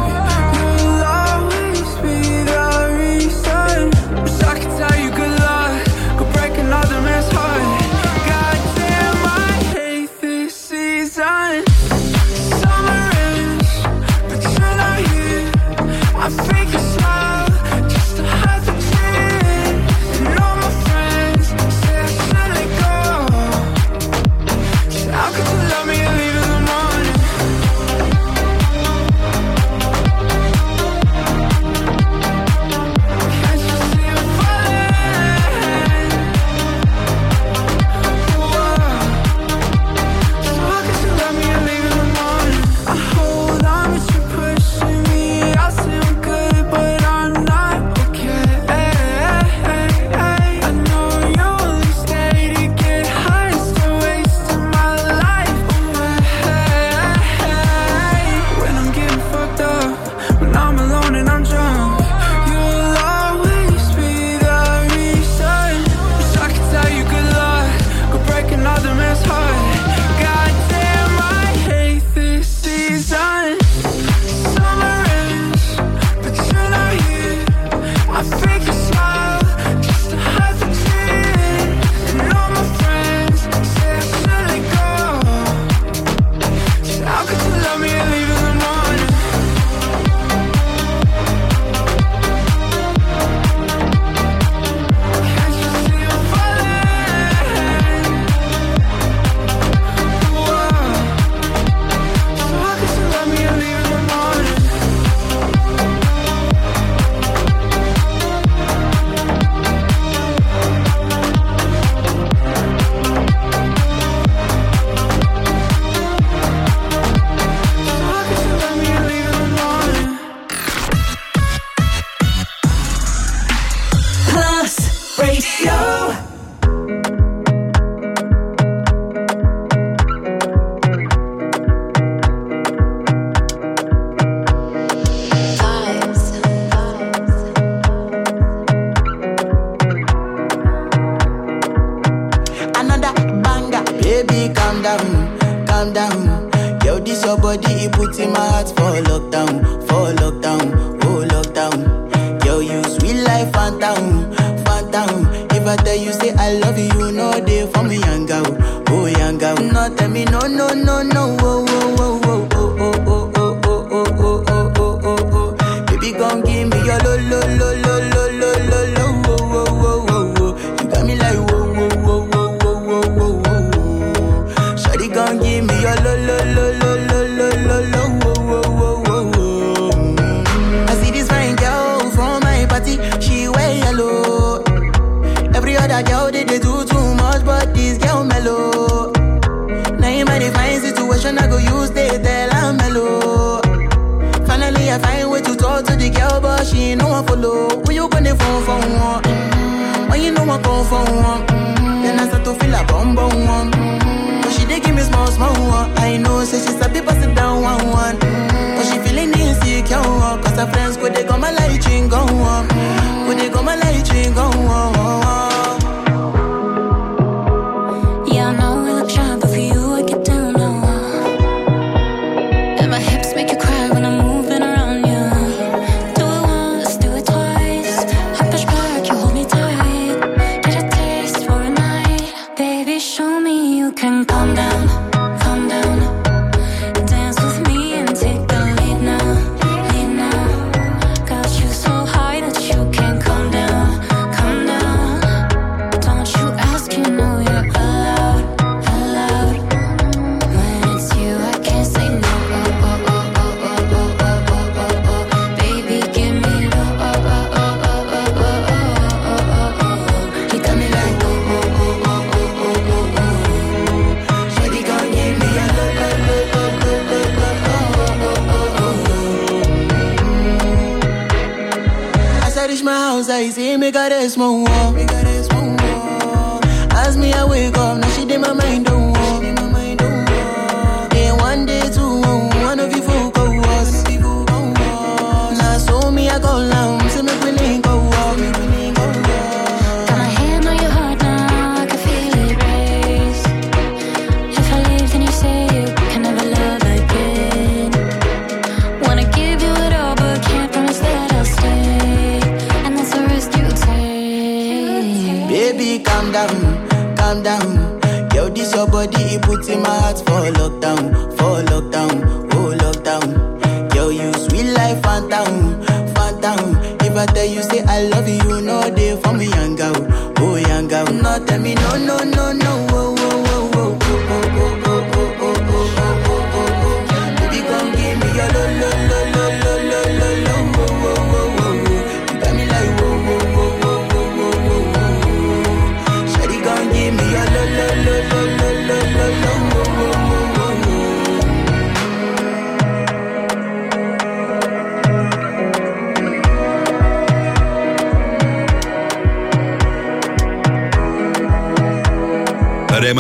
Another man's heart. Goddamn, I hate this scene. down, calm down. Yo, this your body, it puts in my heart for lockdown, for lockdown, oh lockdown. Yo, you sweet life, phantom, phantom. If I tell you say I love you, you know they for me, young girl, oh young girl. No, tell me no, no, no, no, oh, oh, oh, oh, oh, oh, oh, oh, oh, oh, oh, oh, oh, oh, oh. Baby, come give me your lo, lo, lo, lo, lo, lo, lo, lo. I go use the tell I'm mellow. Finally I find way to talk to the girl, but she ain't no one follow. When you gonna phone for one? Mm-hmm. When you know I come for one? Mm-hmm. Then I start to feel a bum bum one. Mm-hmm. But she dey give me small small one. I know say she's a people sit down one one. Mm-hmm. But she feeling insecure one. Cause her friends go they go my light ring go on. Go they go my light ring go on.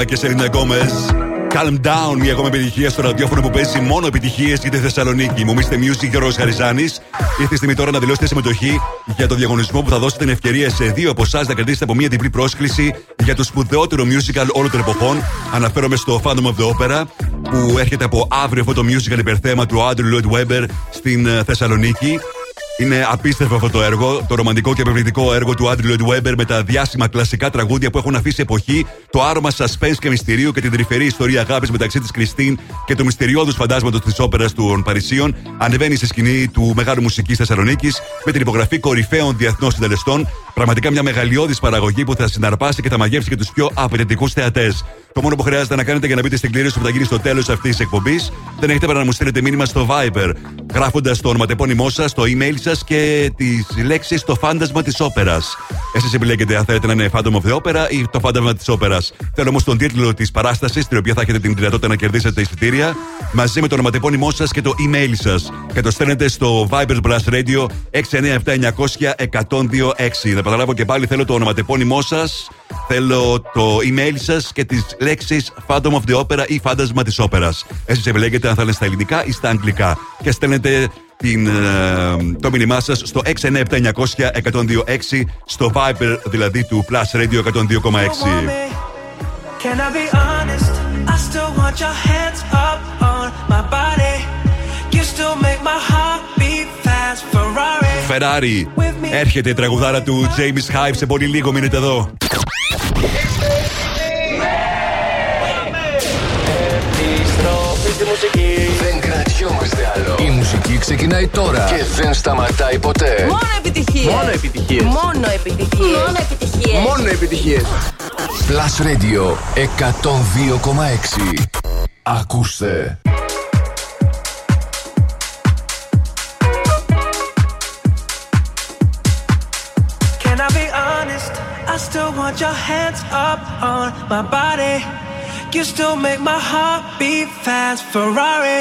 Και Selena Gomez, Calm Down, μια ακόμα επιτυχία στο ραδιόφωνο που παίζει μόνο επιτυχίες για τη Θεσσαλονίκη. Μου μίστε Music, Γιώργος Χαριζάνης. Ήρθε η στιγμή τώρα να δηλώσετε συμμετοχή για το διαγωνισμό που θα δώσει την ευκαιρία σε δύο από εσάς να κρατήσετε από μια διπλή πρόσκληση για το σπουδαιότερο musical όλων των εποχών. Αναφέρομαι στο Phantom of the Opera, που έρχεται από αύριο αυτό το musical υπερθέμα του Andrew Lloyd Webber στην Θεσσαλονίκη. Είναι απίστευτο αυτό το έργο, το ρομαντικό και απευλητικό έργο του Andrew Lloyd Webber με τα διάσημα κλασικά τραγούδια που έχουν αφήσει εποχή, το άρωμα suspense και μυστηρίου και την τρυφερή ιστορία αγάπης μεταξύ της Κριστίν και του μυστηριώδους φαντάσματος της όπερας των Παρισίων, ανεβαίνει στη σκηνή του Μεγάρου Μουσικής Θεσσαλονίκης με την υπογραφή κορυφαίων διεθνών συντελεστών. Πραγματικά μια μεγαλειώδης παραγωγή που θα συναρπάσει και θα μαγεύσει και τους πιο απαιτητικούς θεατές. Το μόνο που χρειάζεται να κάνετε για να μπείτε στην κλήρωση που θα γίνει στο τέλος αυτής της εκπομπής, δεν έχετε παρά να μου στείλετε μήνυμα στο Viber, γράφοντας το ονοματεπώνυμό σας, το email σας και τις λέξεις το φάντασμα της όπερας. Εσείς επιλέγετε αν θέλετε να είναι Phantom of the Opera ή το φάντασμα της όπερας. Θέλω όμως τον τίτλο της παράστασης, την οποία θα έχετε την δυνατότητα να κερδίσετε εισιτήρια, μαζί με το ονοματεπώνυμό σας και το email σας. Και το στέλνετε στο Viber Blast Radio έξι εννιά επτά εννιά μηδέν μηδέν ένα μηδέν έξι. Να παραλάβω και πάλι, θέλω το ονοματεπώνυμό σας, θέλω το email σας και τις λέξεις Phantom of the Opera ή Φάντασμα της Όπερας. Εσείς επιλέγετε αν θα είναι στα ελληνικά ή στα αγγλικά. Και στέλνετε την, ε, το μήνυμά σας στο έξι εννιά επτά εννιά μηδέν μηδέν ένα μηδέν δύο έξι, στο Viber δηλαδή του Plus Radio εκατόν δύο κόμμα έξι. I still want your hands up on my body. You still make my heart beat fast. Ferrari. Ferrari. Έρχεται η τραγουδάρα του James Hype σε πολύ λίγο, μείνετε εδώ. Επιστροφή στη μουσική. Δεν κρατιόμαστε άλλο. Η μουσική ξεκινάει τώρα και δεν σταματάει ποτέ. Μόνο επιτυχίες. Μόνο επιτυχίες. Μόνο επιτυχίες. Μόνο επιτυχίες. Μόνο επιτυχίες. Plus Radio εκατόν δύο κόμμα έξι. Ακούστε. Can I be honest? I still want your hands up on my body. You still make my heart beat fast. Ferrari.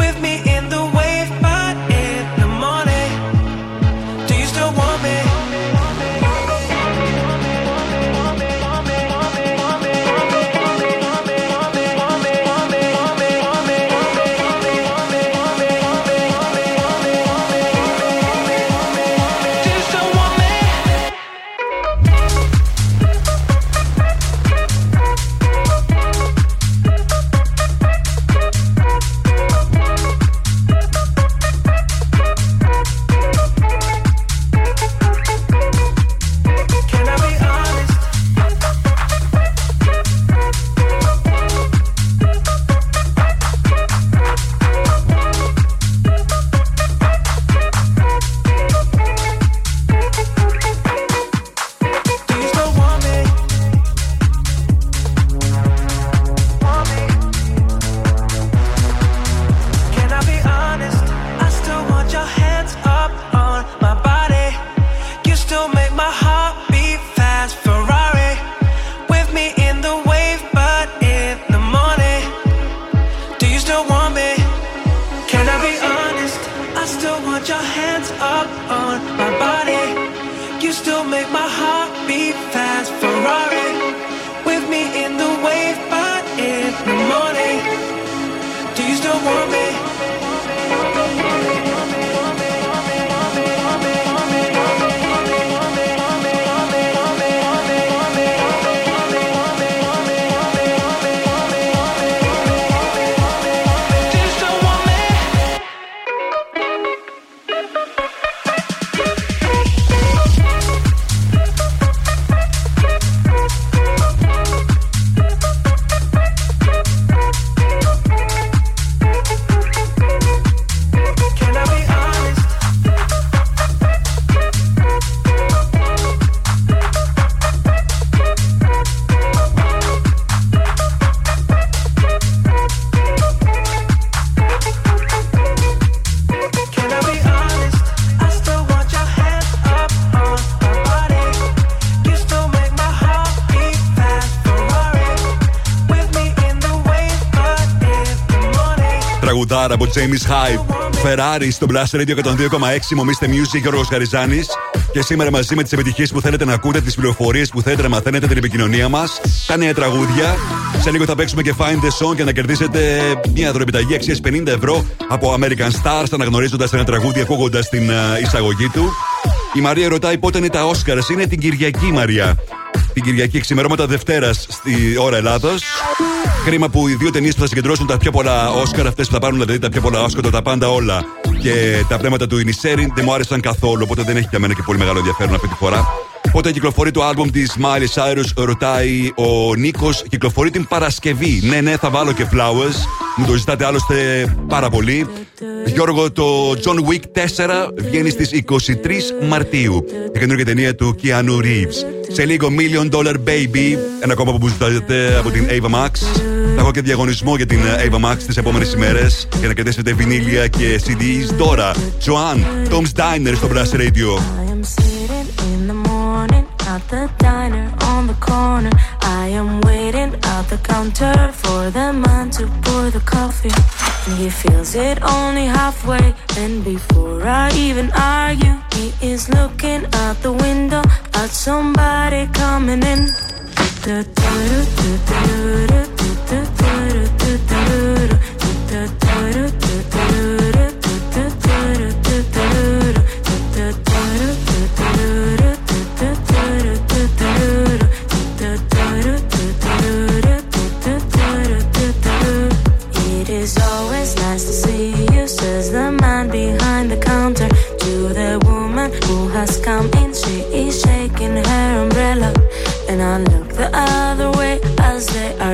With me in the wave, but in the morning. Do you still want me? Από James Hype, Ferrari στο Blaster Radio εκατόν δύο κόμμα έξι. Μομίστε Music, Γιώργος Χαριζάνης. Και σήμερα μαζί με τις επιτυχίες που θέλετε να ακούτε, τις πληροφορίες που θέλετε να μαθαίνετε, την επικοινωνία μας, τα νέα τραγούδια. Σε λίγο θα παίξουμε και Find the Song για να κερδίσετε μια δωρεπιταγή αξίας πενήντα ευρώ από American Stars, αναγνωρίζοντας ένα τραγούδι ακούγοντας την εισαγωγή του. Η Μαρία ρωτάει πότε είναι τα Όσκαρς. Είναι την Κυριακή, Μαρία. Την Κυριακή, ξημερώματα Δευτέρας στη ώρα Ελλάδος. Κρίμα που οι δύο ταινίες που θα συγκεντρώσουν τα πιο πολλά Όσκαρ, αυτές που θα πάρουν δηλαδή τα πιο πολλά Όσκαρ, τα πάντα όλα και τα πνεύματα του Ινισέριν δεν μου άρεσαν καθόλου, οπότε δεν έχει για μένα και πολύ μεγάλο ενδιαφέρον αυτή τη φορά. Πότε κυκλοφορεί το άλμπουμ της Miley Cyrus, ρωτάει ο Νίκος. Κυκλοφορεί την Παρασκευή. Ναι, ναι, θα βάλω και Flowers. Μου το ζητάτε άλλωστε πάρα πολύ. Γιώργο, το John Wick τέσσερα βγαίνει στις εικοστή τρίτη Μαρτίου. Η καινούργια ταινία του Keanu Reeves. Σε λίγο Million Dollar Baby, ένα κόμμα που ζητάτε από την Ava Max. Θα έχω και διαγωνισμό για την Ava Max τις επόμενες ημέρες για να κερδίσετε βινίλια και σι ντι ες. Τώρα, Joan, Tom's Diner στο Blast Radio. At the diner on the corner, I am waiting at the counter for the man to pour the coffee. And he fills it only halfway, and before I even argue, he is looking at the window at somebody coming in.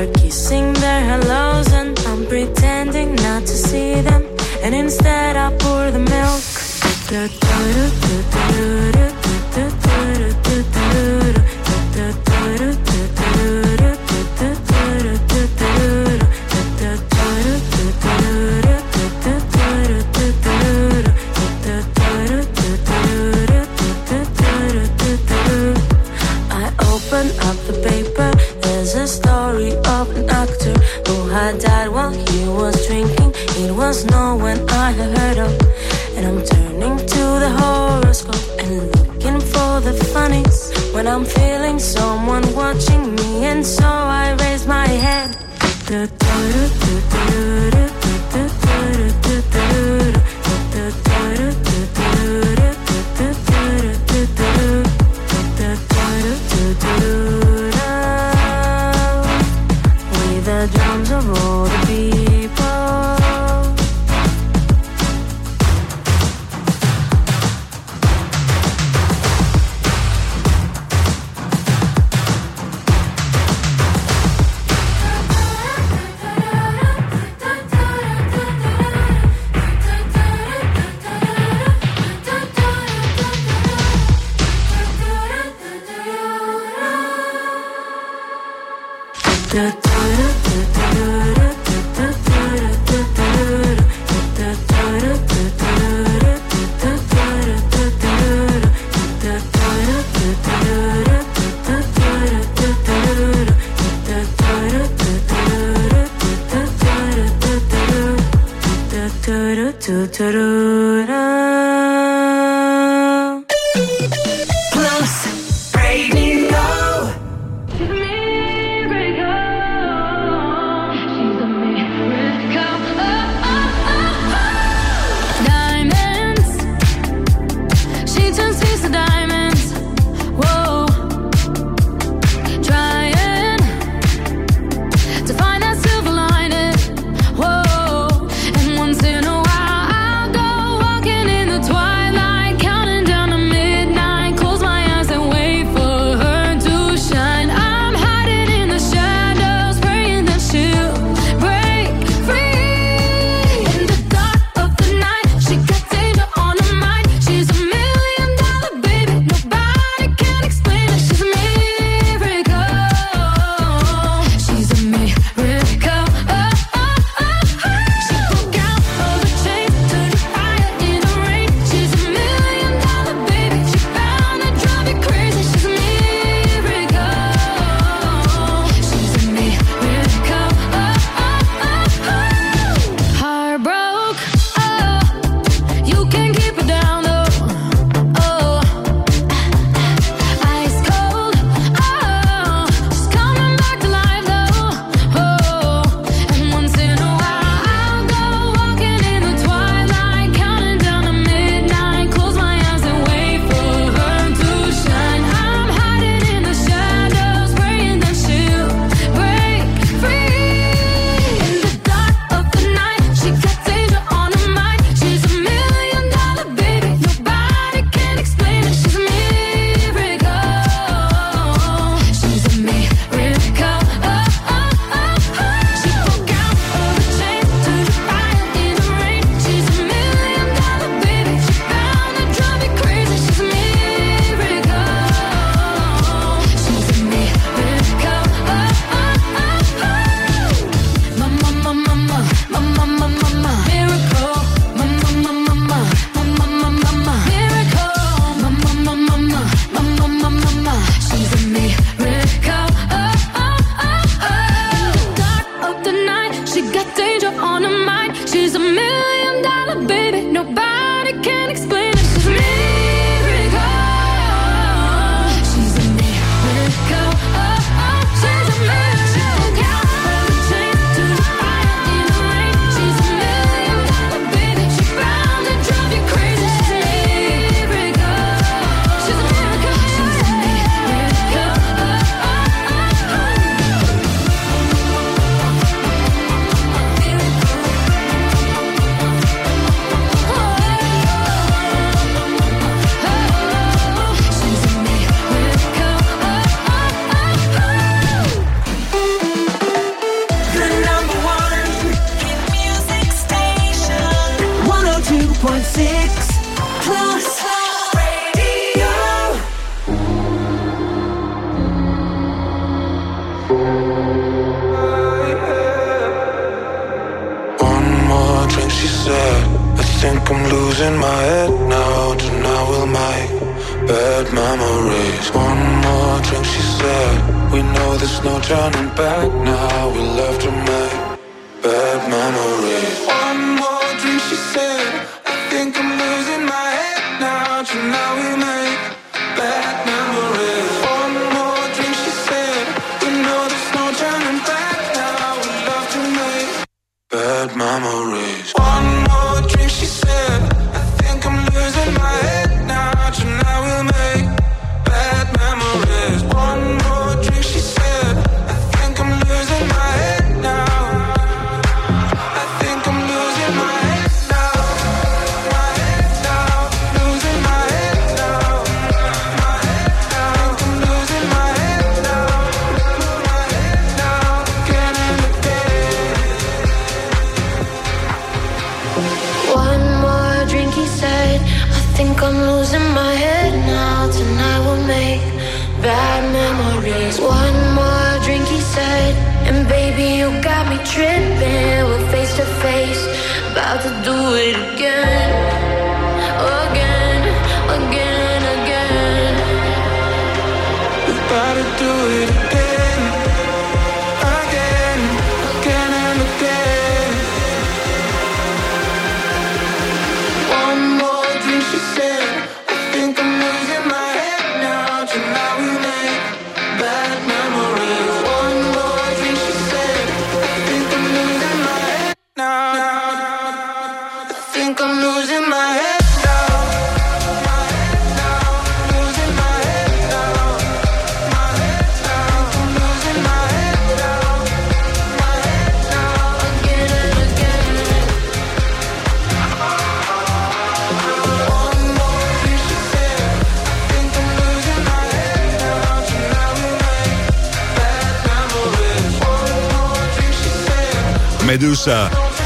are kissing their hellos, and I'm pretending not to see them, and instead I pour the milk. Twice.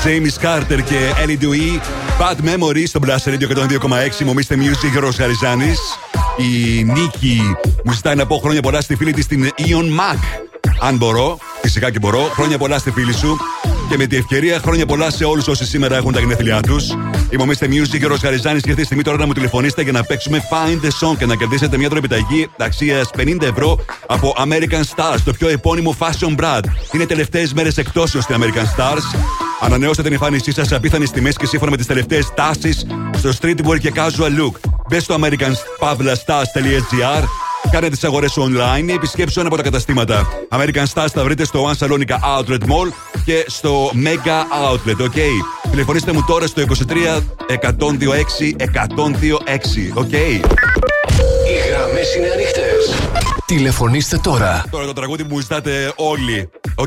James Carter και Ellie Dewey, Bad Memories στο Blaster Radio εκατόν δύο κόμμα έξι. Μομίστε Music, Γιώργος Χαριζάνης. Η Νίκη μου ζητάει να πω χρόνια πολλά στη φίλη της την Ion Mac. Αν μπορώ, φυσικά και μπορώ. Χρόνια πολλά στη φίλη σου και με τη ευκαιρία χρόνια πολλά σε όλους όσοι σήμερα έχουν τα γενέθλιά τους. Η Μομίστε Music, Γιώργος Χαριζάνης, και αυτή τη στιγμή τώρα να μου τηλεφωνήσετε για να παίξουμε Find the Song και να κερδίσετε μια τροπιταγή αξίας πενήντα ευρώ από American Stars, το πιο επώνυμο fashion brand. Είναι τελευταίες μέρες εκτόσεως στην American Stars. Ανανεώστε την εμφάνισή σας σε απίθανες τιμές και σύμφωνα με τις τελευταίες τάσεις στο streetwear και casual look. Μπες στο american stars τελεία gr, κάνε τις αγορές σου online ή επισκέψου ένα από τα καταστήματα. American Stars θα βρείτε στο One Salonica Outlet Mall και στο Mega Outlet, ok. Τηλεφωνήστε μου τώρα στο είκοσι τρία εκατόν είκοσι έξι εκατόν είκοσι έξι, ok. Οι γραμμές είναι ανοιχτές. Τηλεφωνήστε τώρα. Τώρα το τραγούδι που ζητάτε όλοι, ok.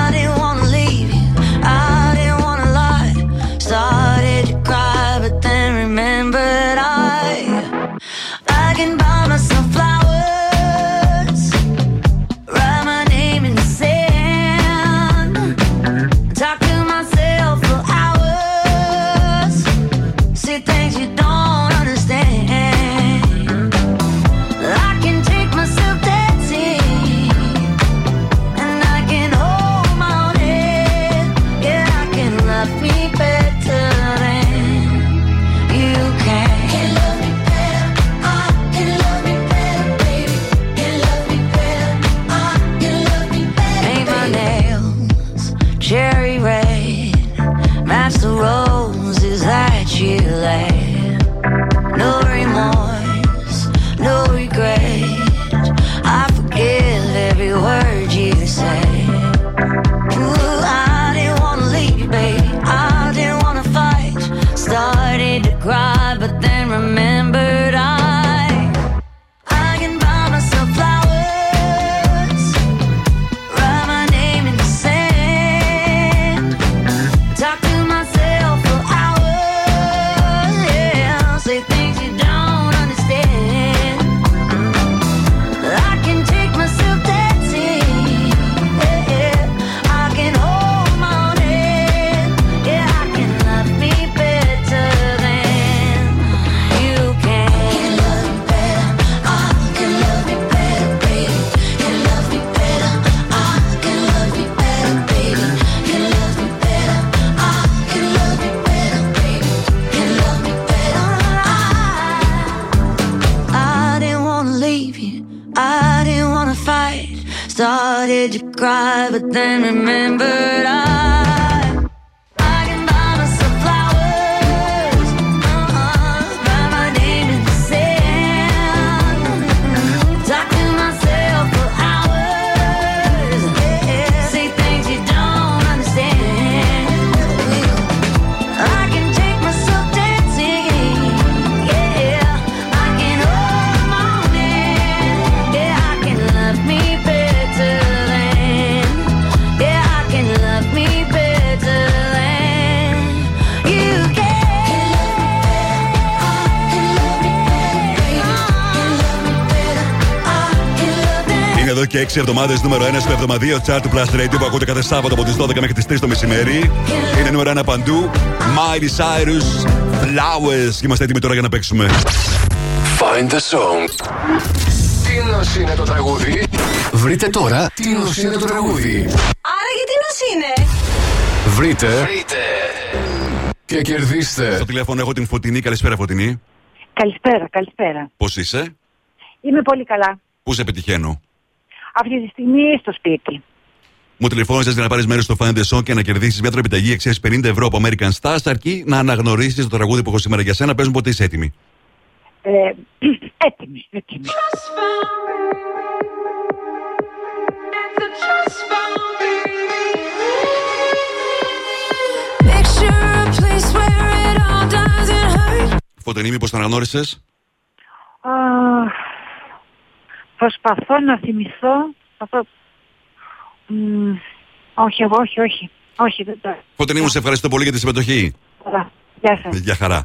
didn't wanna leave you, I didn't wanna lie. Started to cry, but then remembered I I can buy myself flowers. How did you cry? But then remembered I. Και έξι εβδομάδες νούμερο ένα στο εβδομαδίο Chart Plus Radio που ακούτε κάθε Σάββατο από τις δώδεκα μέχρι τις τρεις το μεσημέρι. Είναι νούμερο ένα παντού. Miley Cyrus, Flowers. Είμαστε έτοιμοι τώρα για να παίξουμε. Find the song. Τι νος είναι το τραγούδι? Βρείτε τώρα τι νος είναι το τραγούδι. Άρα γιατί νος είναι? Βρείτε. Βρείτε. Και κερδίστε. Στο τηλέφωνο έχω την Φωτεινή. Καλησπέρα Φωτεινή. Καλησπέρα, καλησπέρα. Πώς είσαι? Είμαι πολύ καλά. Πού σε πετυχαίνω? Αυτή τη στιγμή στο σπίτι. Μου τηλεφώνησες για να πάρεις μέρος στο Find the Song και να κερδίσεις μια τροπιταγή αξίας πενήντα ευρώ από American Stars, αρκεί να αναγνωρίσεις το τραγούδι που έχω σήμερα για σένα. Πες μου πότε είσαι έτοιμη. Ε, έτοιμη, έτοιμη. Φωτεινή, μήπως το αναγνώρισες? Uh... Προσπαθώ να θυμηθώ. Προσπαθώ... Μ, όχι, εγώ, όχι, όχι. όχι δεν το... Φωτεινή μου, σε ευχαριστώ πολύ για τη συμμετοχή. Καλά. Γεια σας. Γεια χαρά.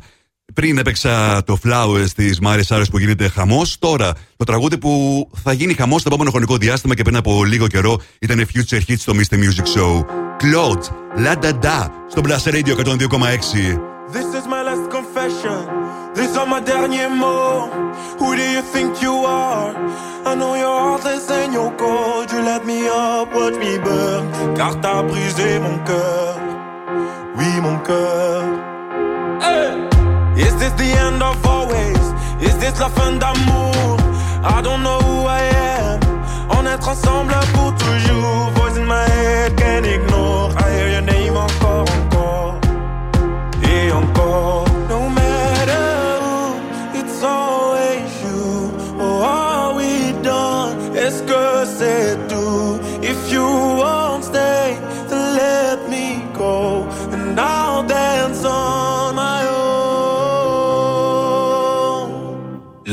Πριν έπαιξα το Flowers της Μάρια Σάρες που γίνεται χαμός. Τώρα το τραγούδι που θα γίνει χαμός στο επόμενο χρονικό διάστημα και πριν από λίγο καιρό ήταν Future Hits στο Mister Music Show. Claude, La Da Da στο Blaster Radio εκατόν δύο κόμμα έξι. This is my last confession. These are my derniers mots. Who do you think you are? I know you're heartless and you're cold. You light me up, watch me burn. Car t'as brisé mon cœur. Oui, mon cœur. Hey! Is this the end of always? Is this la fin d'amour? I don't know who I am. On est ensemble pour toujours. Voice in my head, can't ignore. I hear your name encore, encore. Et encore. No matter. Est-ce que c'est tout? If you won't stay, then let me go. And I'll dance on my own.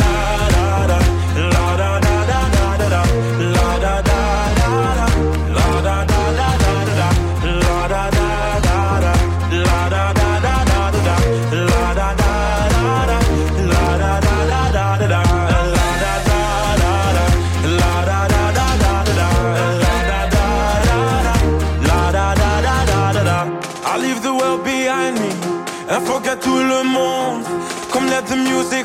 da. Tout le monde, come let the music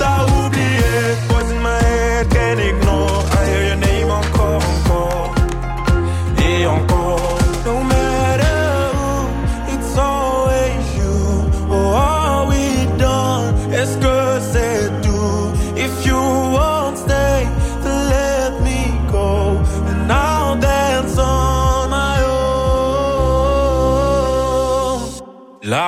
t'as oublié. Poison my head, can't ignore. I hear your name encore, encore et encore. No matter who, it's always you. Oh, are we done? Est-ce que c'est tout? If you won't stay, then let me go. And I'll dance on my own. La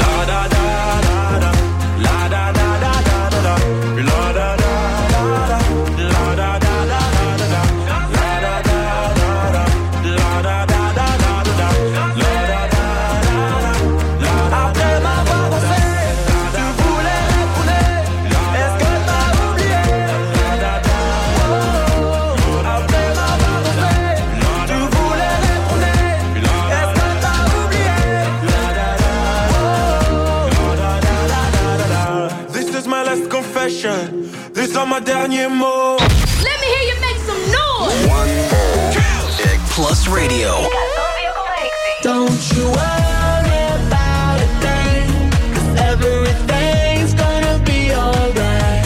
La da da da. These are my derniers mots. Let me hear you make some noise. One more. Big Plus Radio. Don't you worry about a thing, 'cause everything's gonna be alright.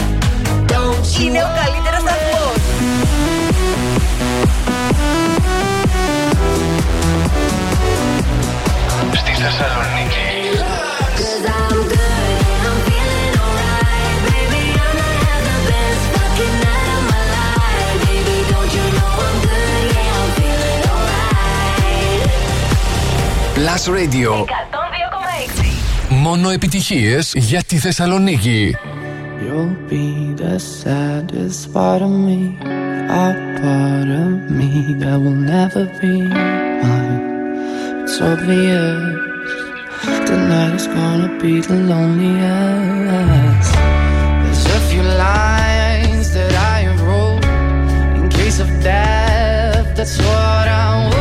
Don't you worry about a thing. Plus Radio εκατόν δύο κόμμα έξι. Μόνο επιτυχίες για τη Θεσσαλονίκη. You'll be the saddest part of me, a part of me that will never be mine. It's obvious, tonight is gonna be the loneliest. There's a few lines that I have wrote, in case of death, that's what I want.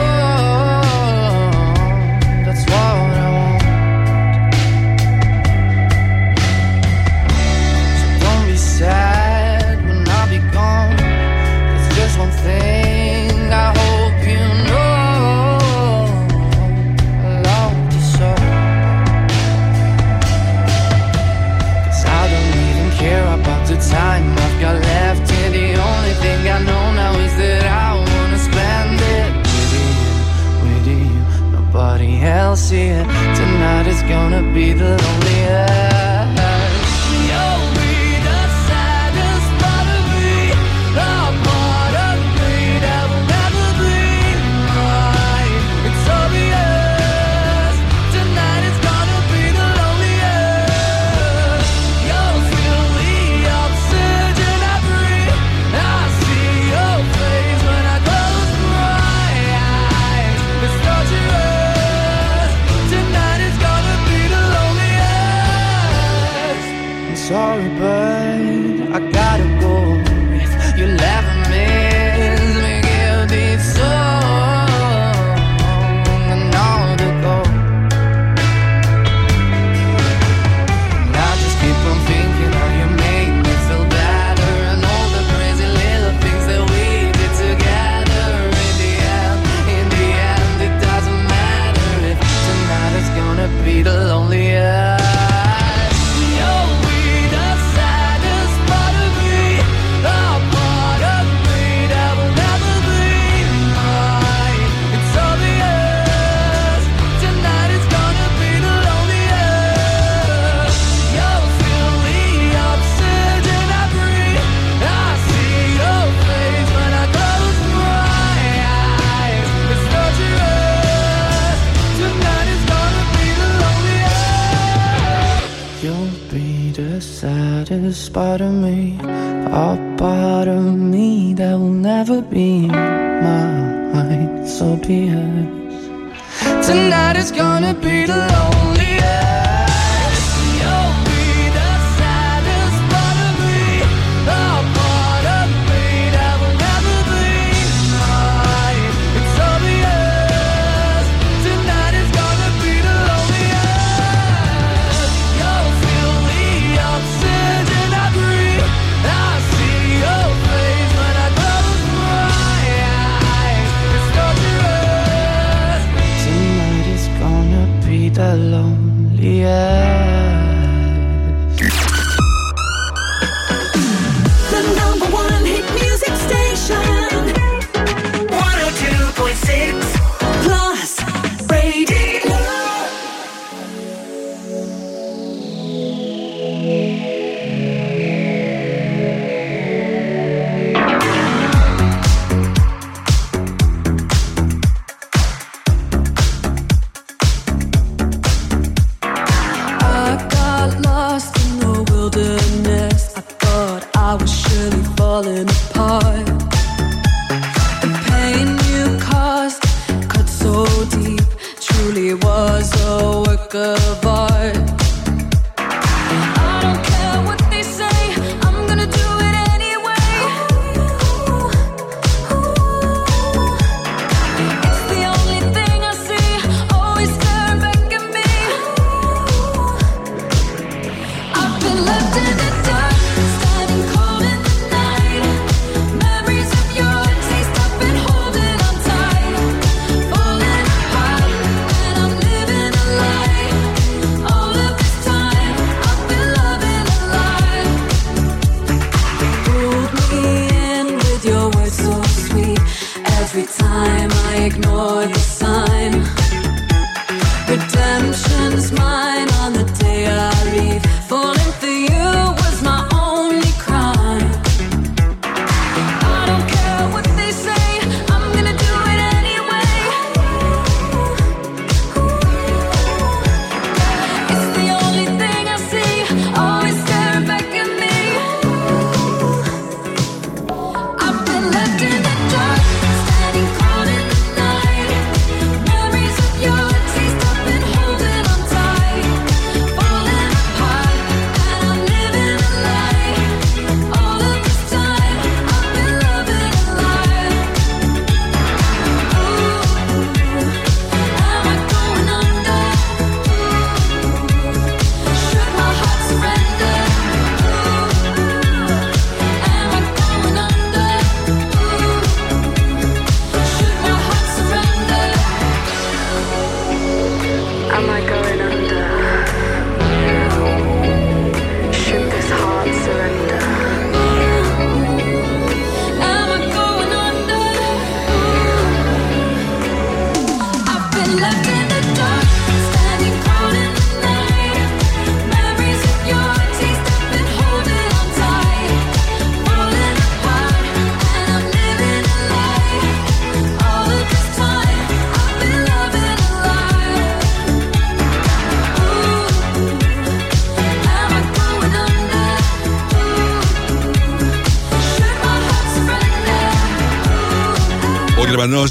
Time I've got left, and the only thing I know now is that I wanna spend it with you, with you. Nobody else here. Tonight is gonna be the loneliest. Sorry, but I gotta go. If you laugh at me, it's me guilty soul, and all to go. And I just keep on thinking how you make me feel better, and all the crazy little things that we did together. In the end, in the end, it doesn't matter if tonight is gonna be the loneliest. Saddest part of me, a part of me that will never be mine. So be it. Tonight is gonna be the loneliest.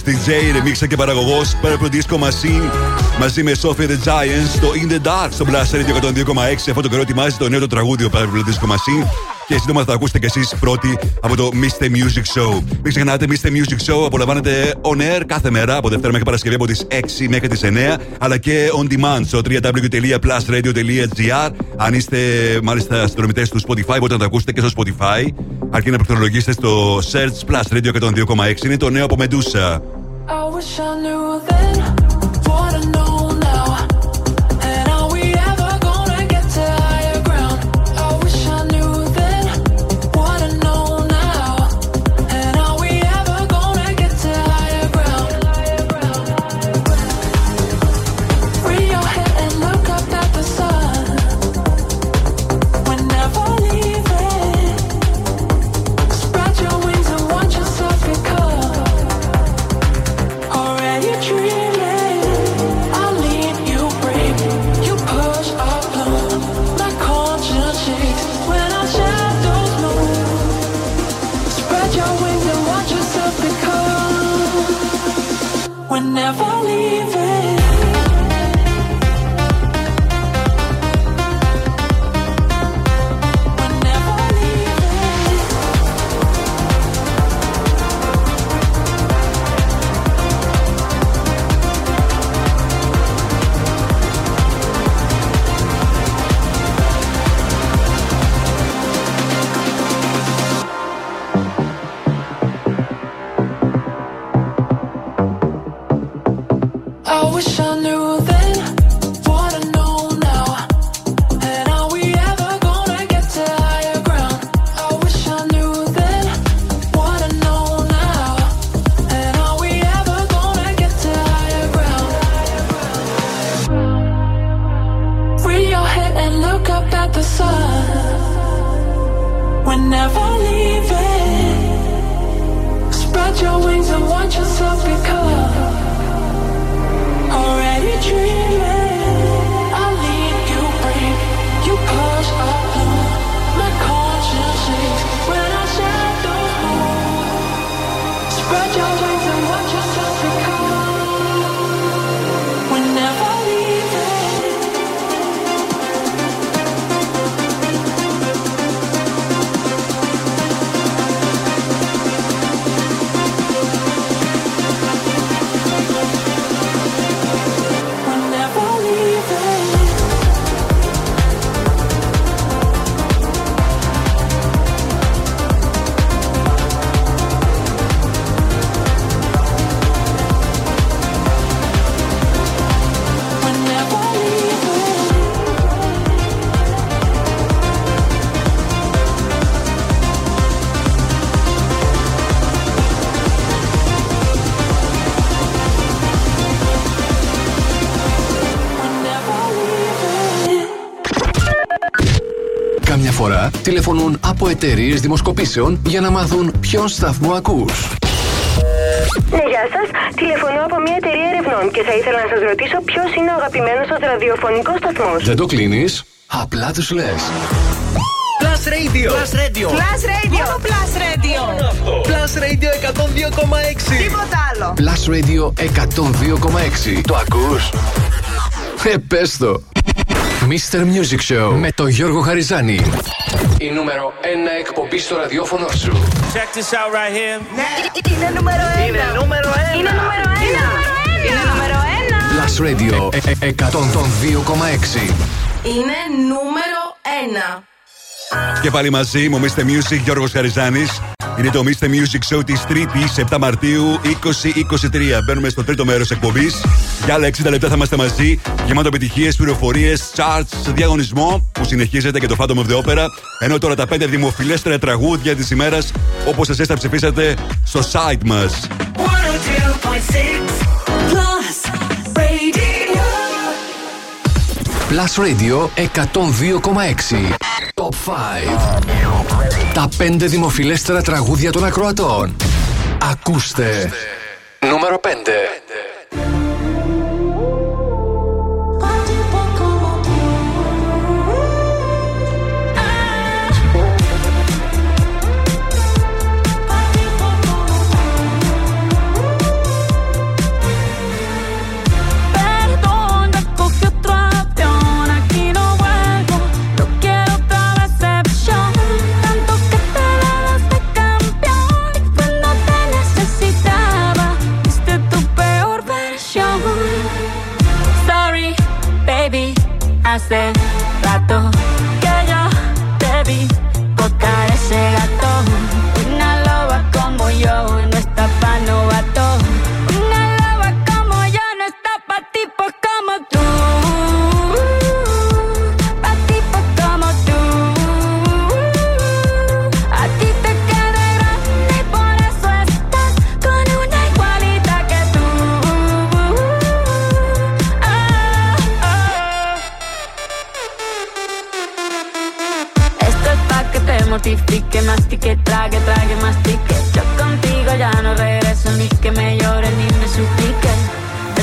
ντι τζέι, ρεμίξα και παραγωγός Purple Disco Machine μαζί με Sophie the Giants στο In The Dark στο Blaster Radio εκατόν δύο κόμμα έξι. Αυτό το καιρό ετοιμάζει το νέο το τραγούδιο Purple Disco Machine και σύντομα θα τα ακούσετε κι εσείς πρώτοι από το Mister Music Show. Μην ξεχνάτε, Mister Music Show απολαμβάνεται on air κάθε μέρα από Δευτέρα μέχρι Παρασκευή από τις έξι μέχρι τις εννιά, αλλά και on demand στο double-u double-u double-u τελεία plus radio τελεία gr. Αν είστε μάλιστα συνδρομητές του Spotify, μπορείτε να τα ακούσετε και στο Spotify. Αρκεί να προχωρήσετε στο Search Plus Radio εκατόν δύο κόμμα έξι. Είναι το νέο από Medusa. Τηλεφωνούν από εταιρείες δημοσκοπήσεων για να μάθουν ποιον σταθμό ακούς. Ναι, γεια σας. Τηλεφωνώ από μια εταιρεία ερευνών και θα ήθελα να σας ρωτήσω ποιος είναι ο αγαπημένος σας ραδιοφωνικός σταθμός. Δεν το κλείνεις, απλά τους λες. Plus Radio. Plus Radio. Plus Radio. Plus Radio. Plus Radio εκατόν δύο κόμμα έξι. Τίποτα άλλο. Plus Radio εκατόν δύο κόμμα έξι. Το ακούς? Ε, πες το. Mister Music Show με το Γιώργο Χαριζάνη. Η νούμερο ένα εκπομπή στο ραδιόφωνο σου. Check this out right here. Ναι. Είναι νούμερο ένα. Είναι νούμερο ένα. Είναι νούμερο ένα. Είναι νούμερο ένα. Plus Radio εκατόν δύο κόμμα έξι. Είναι νούμερο ένα. Και πάλι μαζί μου, Mister Music, Γιώργος Χαριζάνης. Είναι το Mister Music Show της τρίτης, επτά Μαρτίου είκοσι είκοσι τρία. Μπαίνουμε στο τρίτο μέρος εκπομπής. Για άλλα εξήντα λεπτά θα είμαστε μαζί. Γεμάτο επιτυχίες, πληροφορίες, charts, διαγωνισμό που συνεχίζεται και το Phantom of the Opera. Ενώ τώρα τα πέντε δημοφιλέστερα τραγούδια της ημέρας, όπως εσείς τα ψηφίσατε στο site μας. Plus Radio εκατόν δύο κόμμα έξι. Top πέντε. Τα πέντε δημοφιλέστερα τραγούδια των ακροατών. Ακούστε. Νούμερο πέντε. Hace rato que yo te vi tocar ese gato. Una loba como yo no está pa' novato. Una loba como yo no está pa' tipos como tú. Pa' tipos como tú. A ti te queda grande y por eso estás con una igualita que tú. Oh, oh. Mortifique, mastique, trague, trague, mastique. Yo contigo ya no regreso, ni que me llores ni me supliques.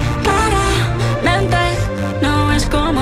claramente no es como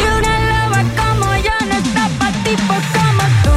Y una loba como yo no está pa' tipo como tú.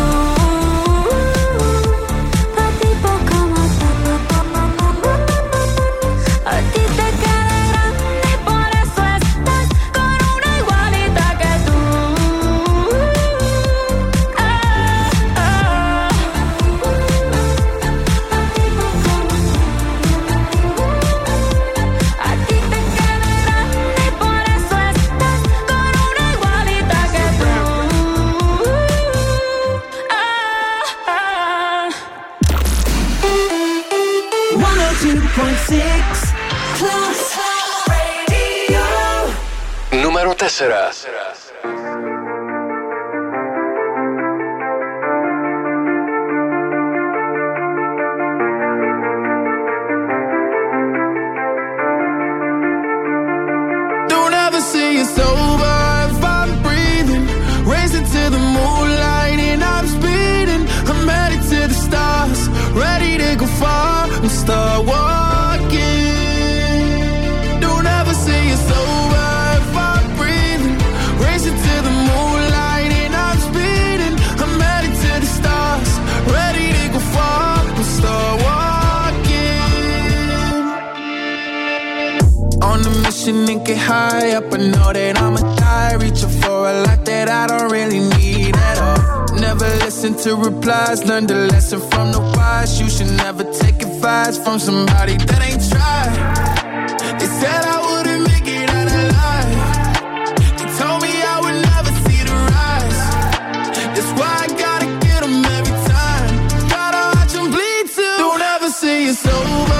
Número tercera. Don't ever see us way up, but know that I'ma die. Reaching for a lot that I don't really need at all. Never listen to replies, learn the lesson from the wise. You should never take advice from somebody that ain't tried. They said I wouldn't make it out alive. They told me I would never see the rise. That's why I gotta get them every time. Gotta watch them bleed too. Don't ever say it's over.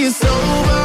It's over.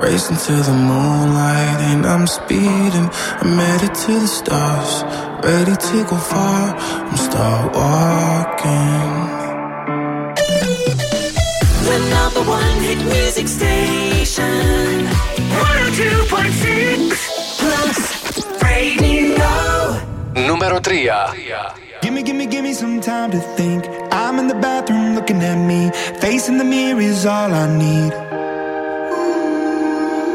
Racing to the moonlight and I'm speeding. I'm headed to the stars, ready to go far. I'm start walking. The number one hit music station, one oh two point six Plus Radio. Número τρία. Gimme, gimme, gimme some time to think. I'm in the bathroom looking at me. Facing the mirror is all I need.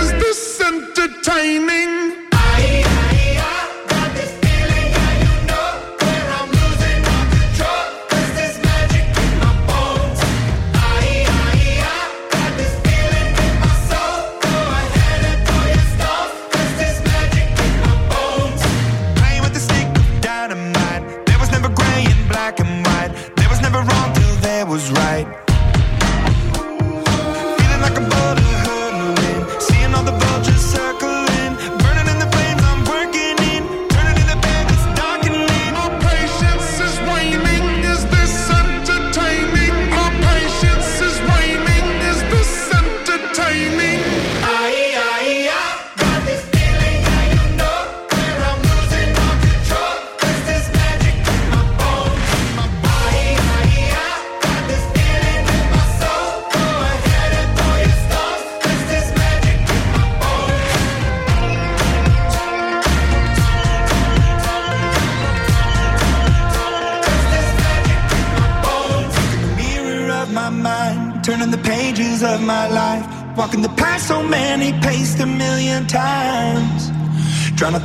Is this entertaining? Drown out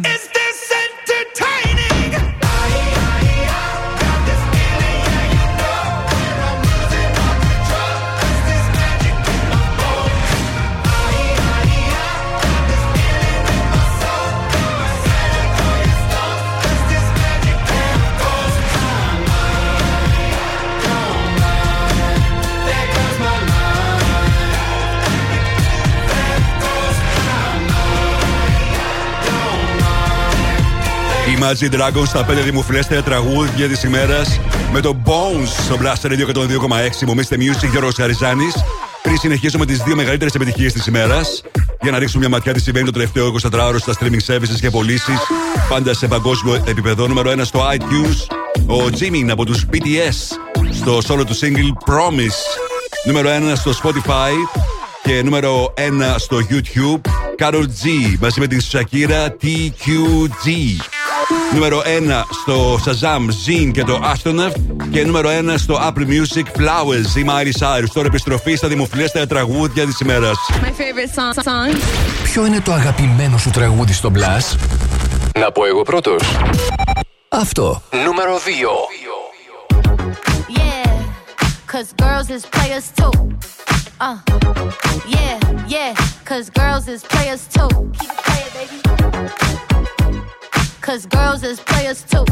Is this entertaining? I, I, I got this feeling, yeah, you know, that I'm losing all control. 'Cause there's magic in my bones. I, I, I got this feeling in my soul. There goes my mind. There Imagine Dragons στα πέντε δημοφιλέστερα τραγούδια της ημέρας με το Bones στο Blaster Radio εκατόν δύο κόμμα έξι. Μομίστε Music, Γιώργος Χαριζάνης. Πριν συνεχίσουμε τις δύο μεγαλύτερες επιτυχίες της ημέρας, για να ρίξουμε μια ματιά τι συμβαίνει το τελευταίο εικοσιτετράωρο στα streaming services και πωλήσεις, πάντα σε παγκόσμιο επίπεδο. Νούμερο ένα στο iTunes, ο Jimin από τους μπι τι ες στο solo του single Promise. Νούμερο ένα στο Spotify και νούμερο ένα στο YouTube, Carol G μαζί με την Shakira, τι κιου τζι. Νούμερο ένα στο Shazam, Zin και το Astronaut. Και νούμερο ένα στο Apple Music, Flowers, η Miley Cyrus. Τώρα επιστροφή στα δημοφιλέστερα τραγούδια της ημέρας. My favorite song, song. Ποιο είναι το αγαπημένο σου τραγούδι στο Blast? Να πω εγώ πρώτος. Αυτό. Νούμερο δύο. Yeah, cause girls is players too. Uh, yeah, yeah, cause girls is players too. Keep it playing, baby. Cause girls is players too.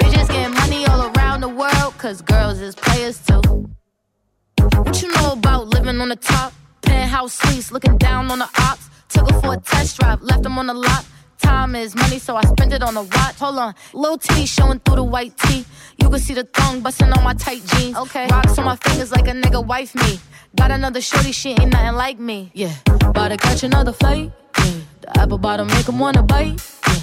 Bitches getting money all around the world, cause girls is players too. What you know about living on the top? Penthouse suites, looking down on the ops. Took her for a test drive, left them on the lot. Time is money, so I spend it on a watch. Hold on, Lil T showing through the white tee. You can see the thong bustin' on my tight jeans. Okay, rocks on my fingers like a nigga wife me. Got another shorty, she ain't nothing like me. Yeah, about to catch another flight. Yeah. The apple bottom make 'em wanna bite. Yeah.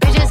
Bitches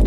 I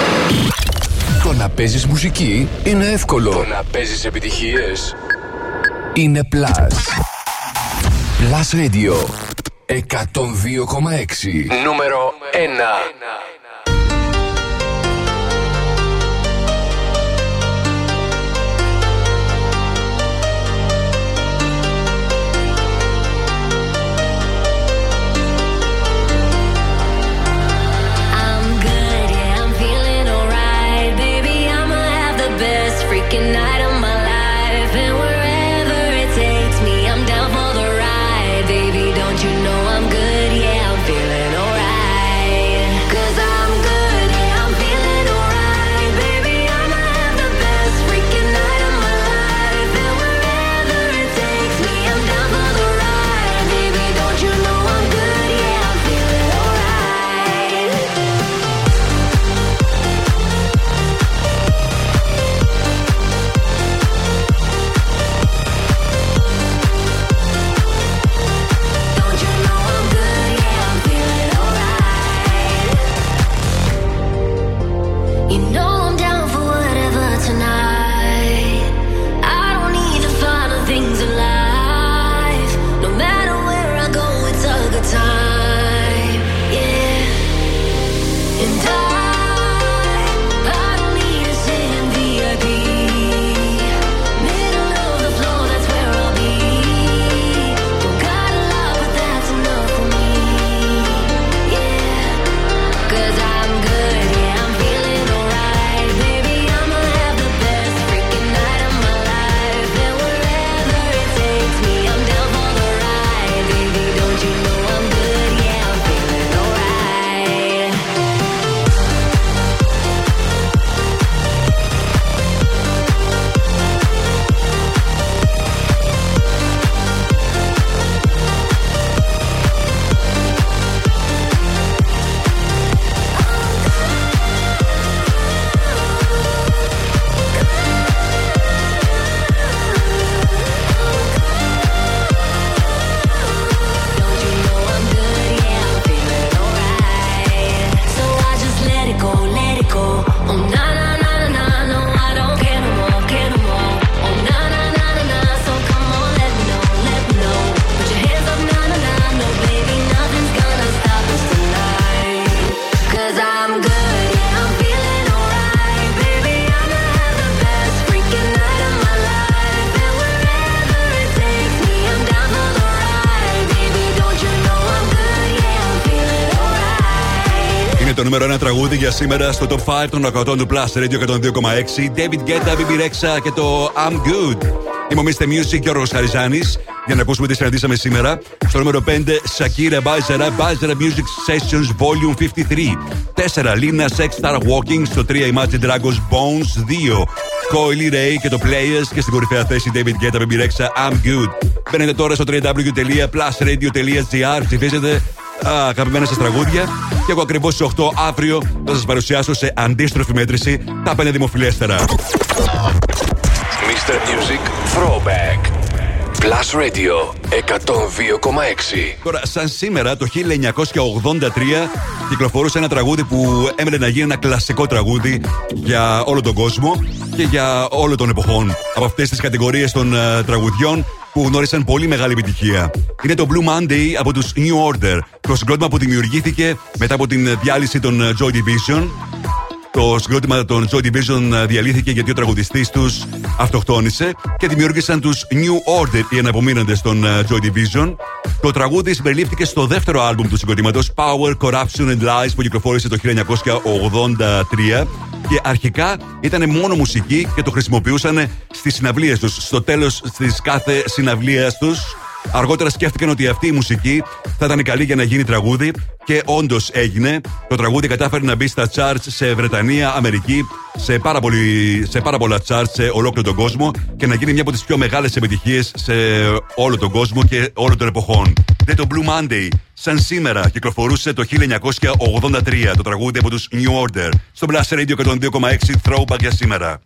Το να παίζεις μουσική είναι εύκολο. Το να παίζεις επιτυχίες είναι Plus. Plus Radio εκατόν δύο κόμμα έξι. Νούμερο ένα. Freaking night of my life, and wherever it takes me, I'm down for the ride. Baby, don't you know I'm good? Yeah, I'm feeling alright. Cause το νούμερο ένα τραγούδι για σήμερα στο top πέντε των ακροατών του Plus Radio εκατόν δύο κόμμα έξι. David Guetta, μπι μπι Rexha και το I'm Good. Είμαι ο μίστερ Music, Γιώργος Χαριζάνης. Για να ακούσουμε τι συναντήσαμε σήμερα. Στο νούμερο πέντε, Shakira, Bajara, Bajara Music Sessions Volume πενήντα τρία. τέσσερα, Lina, Sex Star Walking. Στο τρία, Imagine Dragons Bones δύο. Coi Leray και το Players. Και στην κορυφαία θέση, David Guetta, μπι μπι Rexha, I'm Good. Μπαίνετε τώρα στο double-u double-u double-u τελεία plus radio τελεία gr. Ψηφίζετε αγαπημένα σας τραγούδια. Και εγώ ακριβώς στις οκτώ αύριο θα σας παρουσιάσω σε αντίστροφη μέτρηση τα πέντε δημοφιλέστερα. μίστερ Music Throwback Plus Radio εκατόν δύο κόμμα έξι. Τώρα, σαν σήμερα το χίλια εννιακόσια ογδόντα τρία κυκλοφορούσε ένα τραγούδι που έμενε να γίνει ένα κλασικό τραγούδι για όλο τον κόσμο και για όλων των εποχών. Από αυτές τις κατηγορίες των uh, τραγουδιών που γνώρισαν πολύ μεγάλη επιτυχία. Είναι το Blue Monday από τους New Order, το συγκρότημα που δημιουργήθηκε μετά από την διάλυση των Joy Division. Το συγκρότημα των Joy Division διαλύθηκε γιατί ο τραγουδιστής τους αυτοκτόνησε και δημιούργησαν τους New Order, οι αναπομείνοντες των Joy Division. Το τραγούδι συμπεριλήφθηκε στο δεύτερο άλμπουμ του συγκροτήματος, Power, Corruption and Lies, που κυκλοφόρησε το χίλια εννιακόσια ογδόντα τρία και αρχικά ήταν μόνο μουσική και το χρησιμοποιούσαν στις συναυλίες τους, στο τέλος της κάθε συναυλίας τους. Αργότερα σκέφτηκαν ότι αυτή η μουσική θα ήταν καλή για να γίνει τραγούδι και όντως έγινε. Το τραγούδι κατάφερε να μπει στα charts σε Βρετανία, Αμερική, σε πάρα, πολύ, σε πάρα πολλά charts σε ολόκληρο τον κόσμο και να γίνει μια από τις πιο μεγάλες επιτυχίες σε όλο τον κόσμο και όλων των εποχών. Δε το Blue Monday, σαν σήμερα, κυκλοφορούσε το χίλια εννιακόσια ογδόντα τρία το τραγούδι από τους New Order. Στο Blaster Radio εκατόν δύο κόμμα έξι Throwback για σήμερα.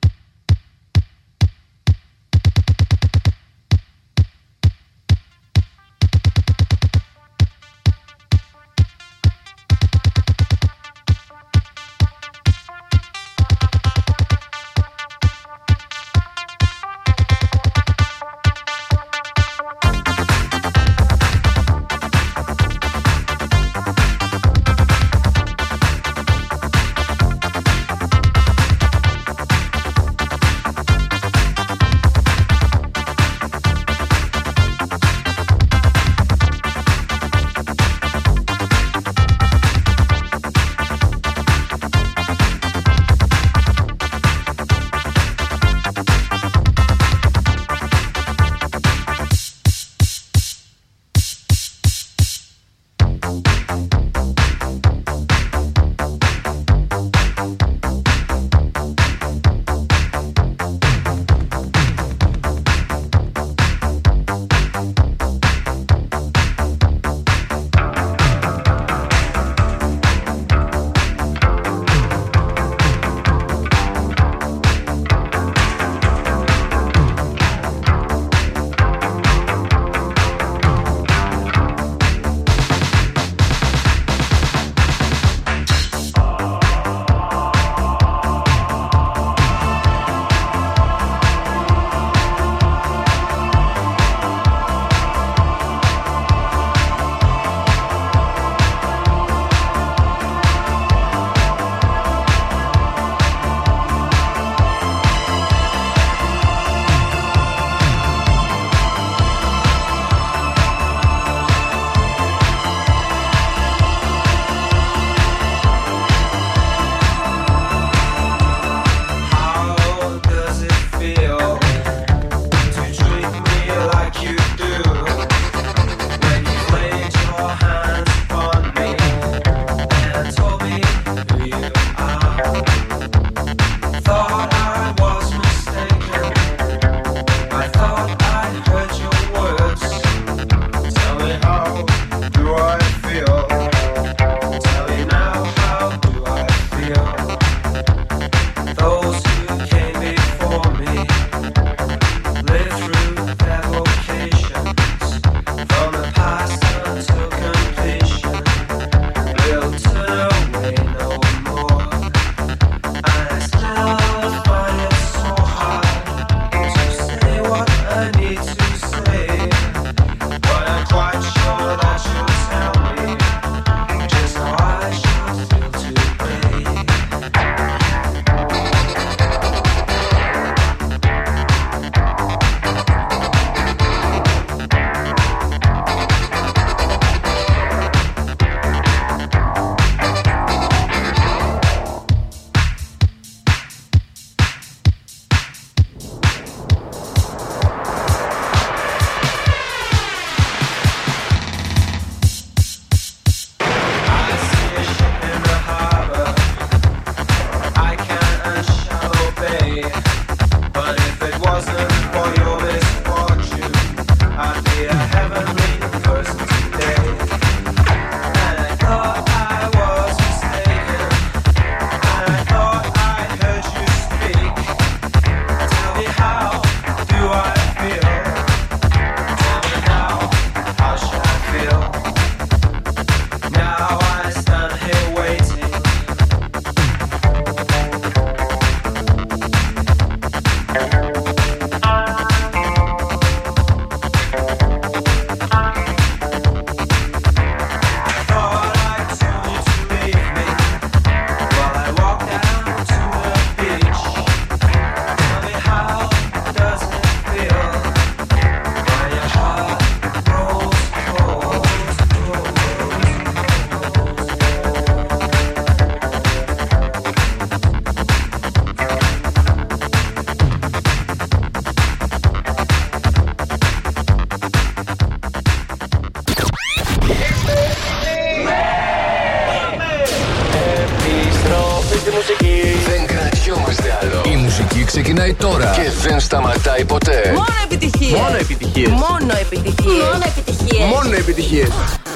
ξεκινάει τώρα και δεν σταματάει ποτέ. Μόνο επιτυχίες. Μόνο επιτυχίες. Μόνο επιτυχίες. Μόνο επιτυχίες. Μόνο επιτυχίες.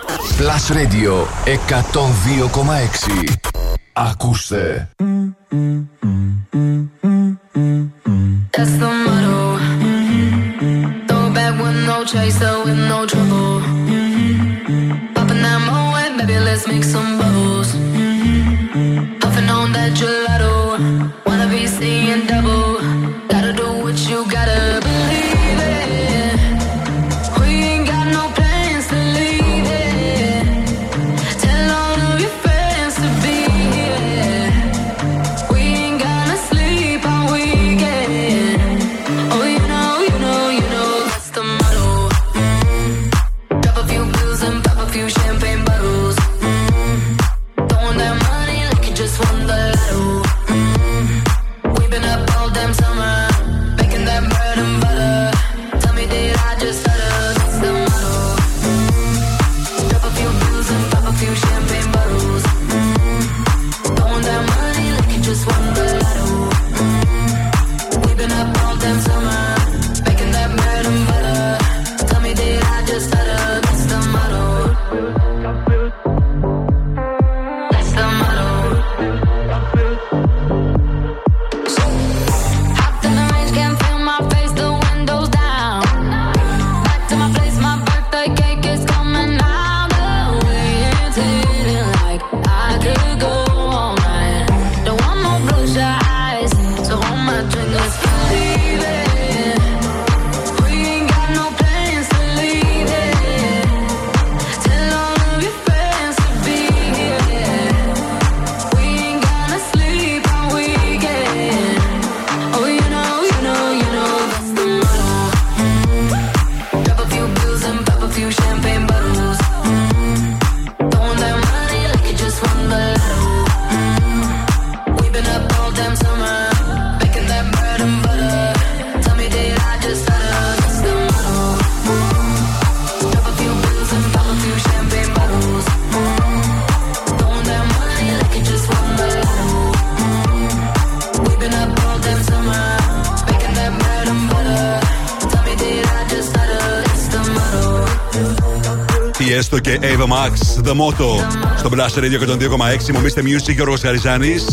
Plus Radio εκατόν δύο κόμμα έξι. Ακούστε. That's the motto. Throw back with no chaser, with no trouble. Popping that moe and baby, let's make some bubbles. Puffing on that gelato. Wanna be seeing double. Gotta do what you gotta believe. Και Ava Max, The Motto στο Blaster Radio εκατόν δύο κόμμα έξι. Μομίστε Music, Γιώργος Χαριζάνης.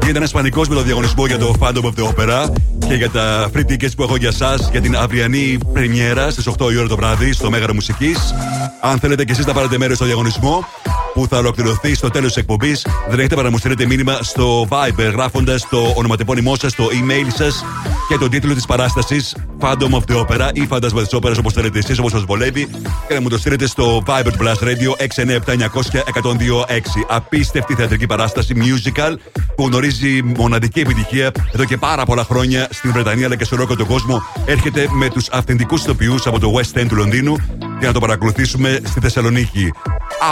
Γίνεται ένας πανικός με το διαγωνισμό για το Phantom of the Opera και για τα free tickets που έχω για σας για την αυριανή πρεμιέρα στις οκτώ η ώρα το βράδυ στο Μέγαρο Μουσικής. Αν θέλετε και εσείς να πάρετε μέρος στο διαγωνισμό που θα ολοκληρωθεί στο τέλος της εκπομπής, δεν έχετε παρά να μου στείλετε μήνυμα στο Viber γράφοντας το ονοματεπώνυμό σας, το email σας και τον τίτλο της παράστασης Phantom of the Opera ή Φάντασμα της Όπερας, όπως θέλετε εσείς, όπως σας βολεύει, και να μου το στείλετε στο Viber Plus Radio έξι εννιά επτά εννιά μηδέν μηδέν ένα μηδέν δύο έξι. Απίστευτη θεατρική παράσταση, musical, που γνωρίζει μοναδική επιτυχία εδώ και πάρα πολλά χρόνια στην Βρετανία αλλά και σε όλο τον κόσμο. Έρχεται με τους αυθεντικούς ηθοποιούς από το West End του Λονδίνου για να το παρακολουθήσουμε στη Θεσσαλονίκη.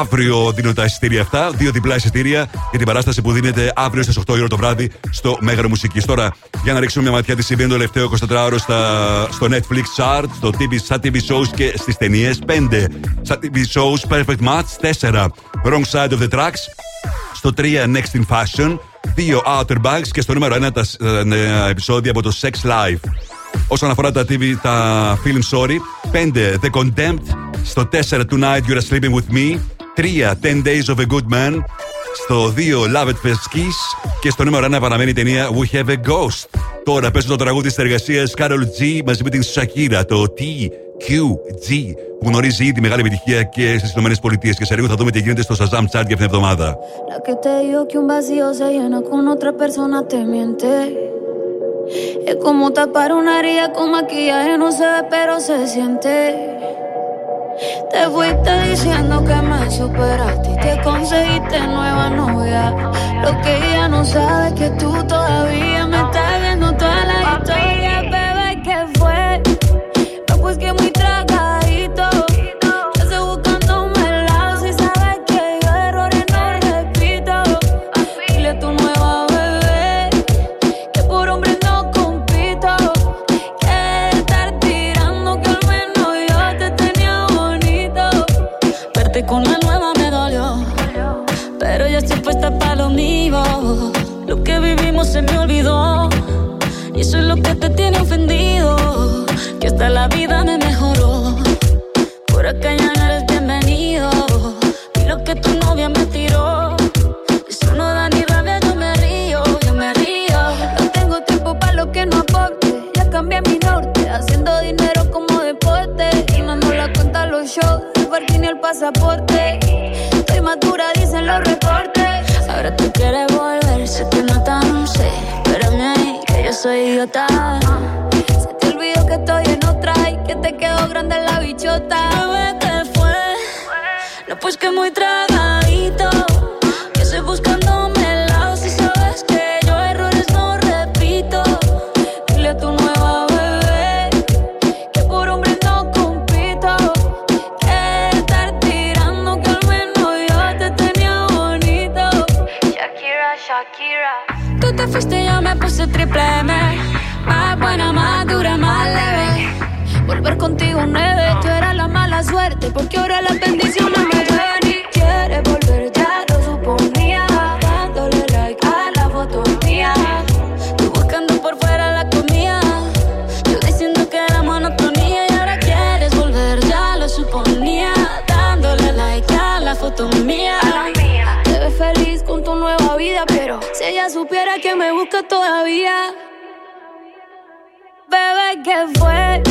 Αύριο δίνω τα εισιτήρια αυτά, δύο διπλά εισιτήρια για την παράσταση που δίνεται αύριο στις οκτώ η ώρα το βράδυ στο Μέγαρο Μουσικής. Τώρα, για να ρίξουμε μια ματιά τι συμβαίνει το τελευταίο εικοσιτετράωρο στο Netflix chart, στο τι βι, στα τι βι shows και στις ταινίες. πέντε. Στα τι βι shows, Perfect Match. τέσσερα. Wrong Side of the Tracks. Στο τρία, Next in Fashion. δύο, Outer Banks. Και στο νούμερο ένα, τα νέα επεισόδια από το Sex Life. Όσον αφορά τα τι βι, τα film, sorry. πέντε, The Condemned. Στο τέσσερα, Tonight You're Sleeping With Me. τρία. Ten Days of a Good Man. Στο δύο. Love at First Kiss. Και στο νούμερο ένα παραμένει η ταινία We Have a Ghost. Τώρα πέσω το τραγούδι της εργασίας Carol G μαζί με την Shakira, το τι κιου τζι, που γνωρίζει ήδη μεγάλη επιτυχία και στις ΗΠΑ. Και σε λίγο θα δούμε τι γίνεται στο Shazam chart για αυτήν την εβδομάδα. Te fuiste diciendo que me superaste y te conseguiste nueva novia. Lo que ella no sabe es que tú todavía me estás viendo toda la historia, bebé, ¿qué fue? No, pues que muy tragadito. Con la nueva me dolió, pero ya estoy puesta pa' lo mío. Lo que vivimos se me olvidó Y eso es lo que te tiene ofendido, que hasta la vida me mejoró. Por acá ya no eres bienvenido. Y lo que tu novia me tiró, eso no da ni rabia, yo me río, yo me río. No tengo tiempo para lo que no aporte. Ya cambié mi norte, haciendo dinero como deporte. Y mando la cuenta a los shows, el parking y el pasaporte. Estoy madura, dicen los reportes. Ahora tú quieres volver, se te nota, no sé. Espérame ahí, que yo soy idiota. uh, Se te olvidó que estoy en otra y que te quedó grande en la bichota. Bebé, te fue. No, pues que muy tragadito. Que estoy buscándome el lado. Si sabes que yo errores no repito. Dile a tu nueva bebé que por hombre no compito. Que estar tirando, que al menos yo te tenía bonito. Shakira, Shakira. Tú te fuiste, yo me puse triple M. Más buena, más dura, más leve. Volver contigo nueve. Yo era la mala suerte, porque ahora las bendiciones me llueven. Y quieres volver, ya lo suponía. Dándole like a la foto mía. Tú buscando por fuera la comida. Yo diciendo que era monotonía. Y ahora quieres volver, ya lo suponía. Dándole like a la foto mía. Te ves feliz con tu nueva vida, pero si ella supiera que me busca todavía. Bebé, ¿qué fue?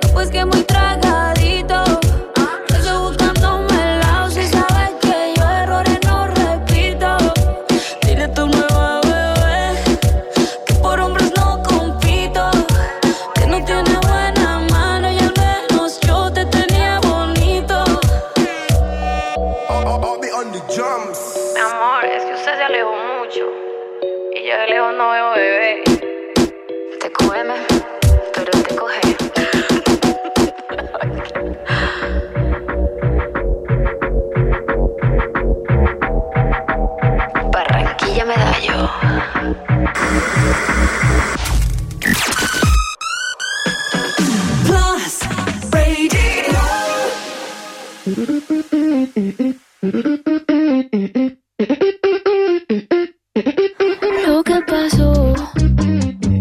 No, pues que muy tragadito. Yo estoy buscándome el lado. Si sabes que yo errores no repito. Dile a tu nueva bebé que por hombres no compito. Que no tiene buena mano y al menos yo te tenía bonito. I'll be on the drums. Mi amor, es que usted se alejó mucho. Y yo de lejos no veo bebé. Te come, pero te coge. Barranquilla Medallo. Plus Radio. Lo que pasó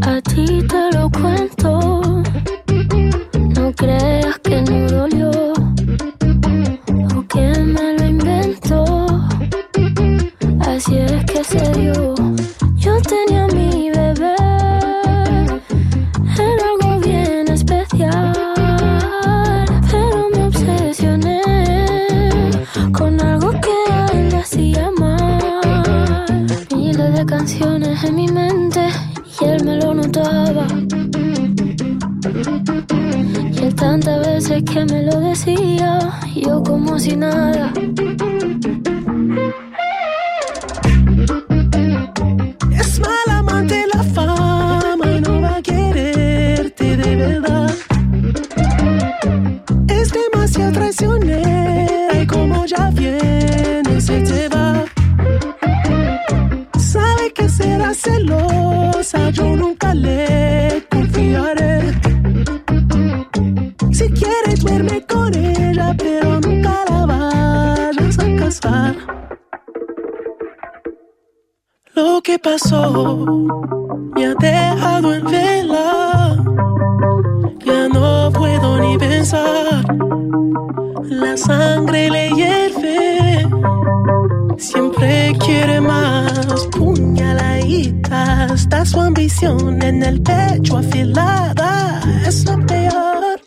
a ti te lo cuento. No creas que no dolió o que me lo inventó. Así es que se dio. Yo tenía a mi bebé, era algo bien especial, pero me obsesioné con algo que a él le hacía mal. Miles de canciones en mi mente. Y él me lo notaba. Y él tantas veces que me lo decía, yo como si nada. Es mal amante la fama y no va a quererte de verdad. Es demasiado traicionera y como ya viene se te va. Sabe que será celoso. Yo nunca le confiaré. Si quieres duerme con ella, pero nunca la vayas a casar. Lo que pasó me ha dejado en vela. Ya no puedo ni pensar. La sangre le hierve. Siempre quiere más, puñaladita. Está su ambición en el pecho afilada. Es lo peor.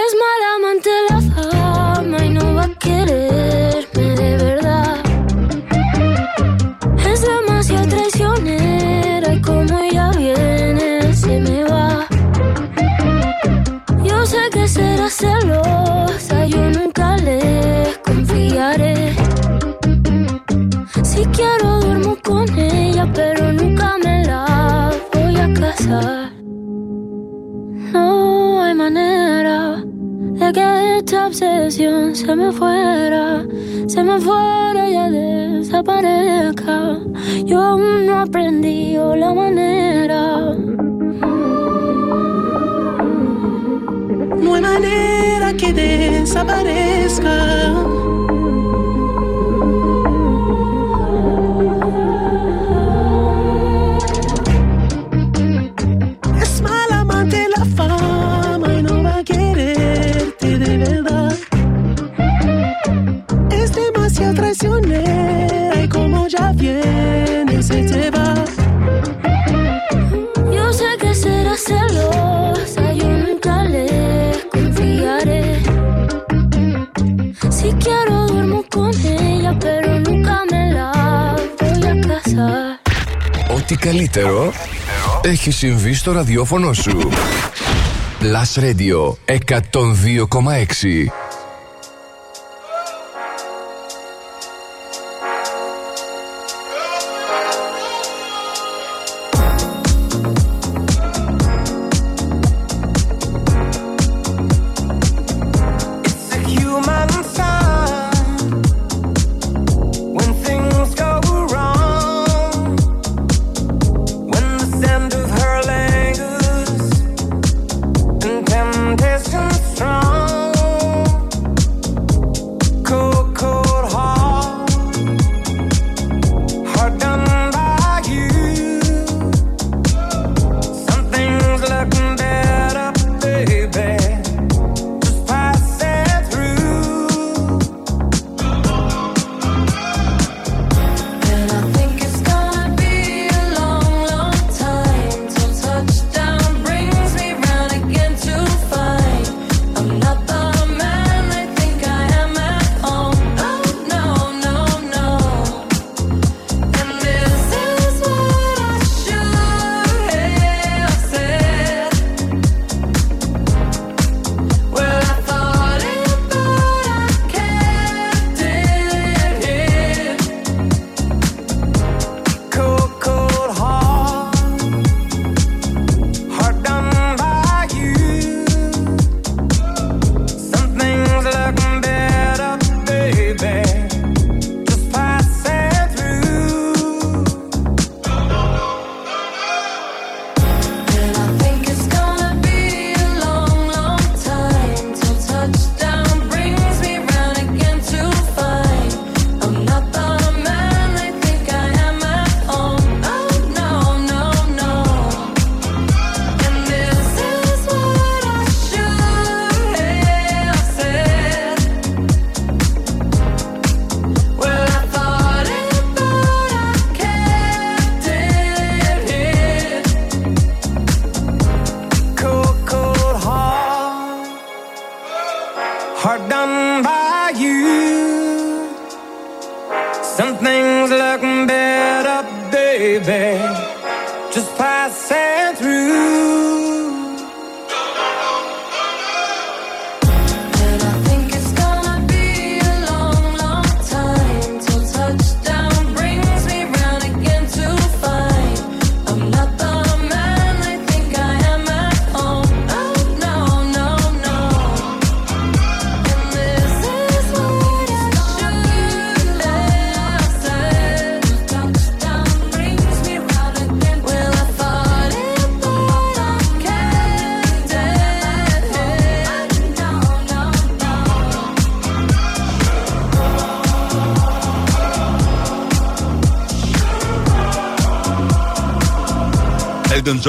Es mala amante la fama y no va a quererme de verdad. Es demasiado traicionera y como ella viene se me va. Yo sé que será celosa, yo nunca le confiaré. Si quiero duermo con ella, pero nunca me la voy a casar. No hay manera de que esta obsesión se me fuera, se me fuera y ya desaparezca. Yo aún no aprendí la manera. No hay manera que desaparezca. καλύτερο έχει συμβεί στο ραδιόφωνο σου. Plus Radio εκατόν δύο κόμμα έξι.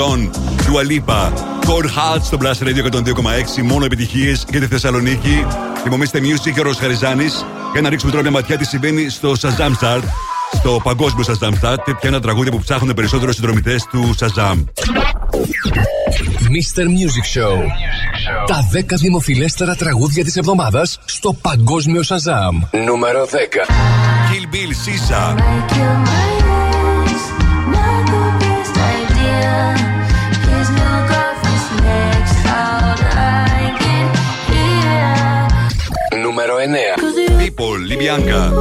John, Dua Lipa, Cold Heart στο Blast Radio εκατόν δύο κόμμα έξι. Μόνο επιτυχίες για τη Θεσσαλονίκη. Θυμόμαστε Music, Γιώργος Χαριζάνης. Για να ρίξουμε τώρα μια ματιά τι συμβαίνει στο Shazam Start, στο παγκόσμιο Shazam Start. Τέτοια είναι τα τραγούδια που ψάχνουν περισσότερο συνδρομητές του Shazam. Mister Music Show. Τα δέκα δημοφιλέστερα τραγούδια της εβδομάδας στο παγκόσμιο Shazam. Νούμερο δέκα. Kill Bill, Sisa. Νούμερο εννέα. People, Λιμπιάνκα.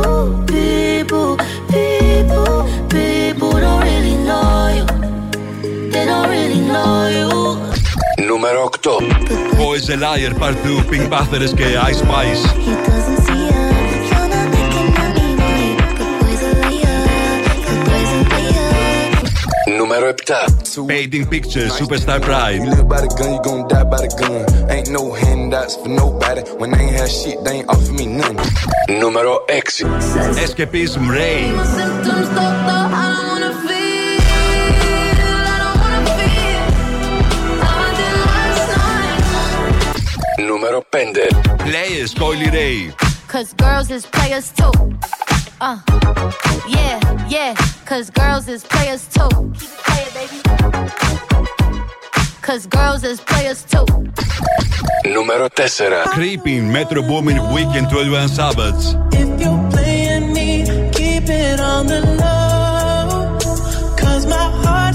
Νούμερο οκτώ. Boys a Liar Part δύο, Pink Panthers και Ice Spice. Νούμερο επτά. Fading Pictures, Superstar Pride. You live by the gun, you gon' die by the gun. Ain't no handouts for nobody. When they ain't have shit, they ain't offer me none. Νούμερο έξι. Escapism, Ray. Νούμερο πέντε. Players, Coi Leray. Cause girls is players too. Uh, yeah, yeah, cause girls is players too. Keep it playing, baby. Cause girls is players too. Νούμερο τέσσερα. Creeping, Metro Boomin, Weeknd, twelve one Savage. If you're playing me, keep it on the low. Cause my heart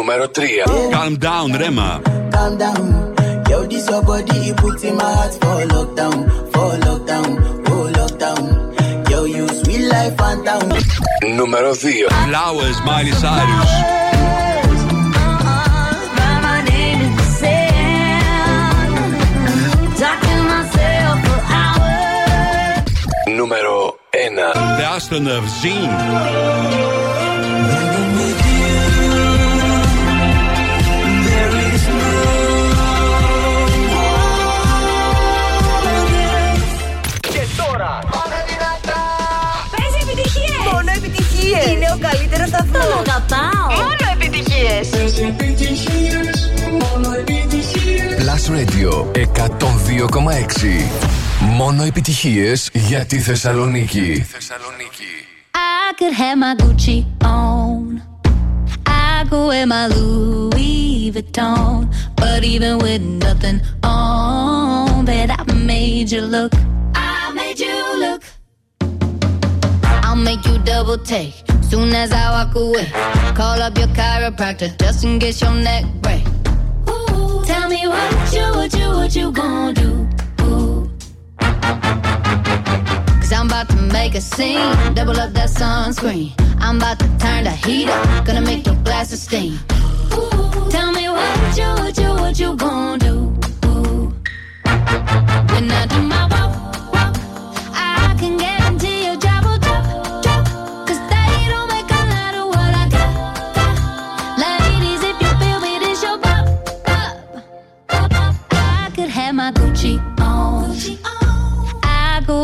Νούμερο τρία. Calm down, Rema. Calm down. Yo, this your body, you put in my heart for lockdown, for lockdown, for lockdown. Yo, you sweet life, phantom. Νούμερο δύο. Flowers, Miley Cyrus. Νούμερο ένα. The Astronaut Zine. Είναι ο καλύτερος σταθμός. Τον αγαπάω. Μόνο επιτυχίες. Plus Radio εκατόν δύο κόμμα έξι. Μόνο επιτυχίες για τη Θεσσαλονίκη. I could have my Gucci on. I could wear my Louis Vuitton. But even with nothing on, that I made you look. I made you look. I'll make you double take soon as I walk away. Call up your chiropractor just in case your neck break. Ooh, tell me what you, what you, what you gon' do. Ooh. Cause I'm about to make a scene, double up that sunscreen. I'm about to turn the heat up, gonna make your glasses steam. Ooh, tell me what you, what you, what you gon' do. Ooh. When I do my walk, walk, I can guarantee. My Gucci on. Gucci on. I go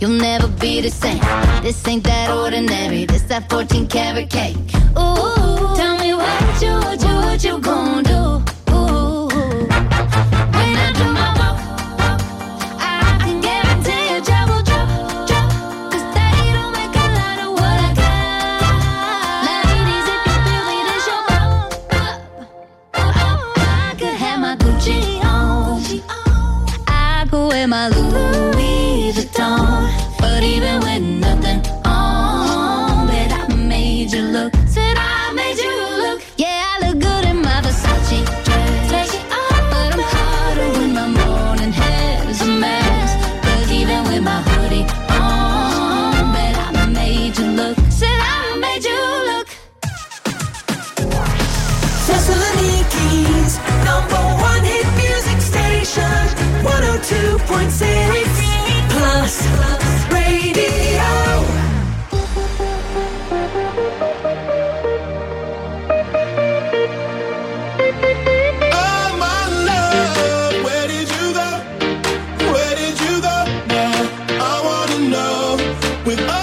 you'll never be the same. This ain't that ordinary. This that fourteen karat cake. Ooh, tell me what you, what you, what you gon' do. Ooh, when I do my walk, walk, I can guarantee a trouble drop, drop. 'Cause they don't make a lot of what I got. Ladies, if you feel me, this your pop, pop, pop. I could have my Gucci on. I could wear my Louis Vuitton. But even with nothing on, bet I made you look. Said I made you look. Yeah, I look good in my Versace dress, but I'm hotter when my morning hair's a mess. 'Cause even with my hoodie on, bet I made you look. Said I made you look. Thessaloniki's number one hit music station, one oh two point six Plus Radio. Where did you go? With my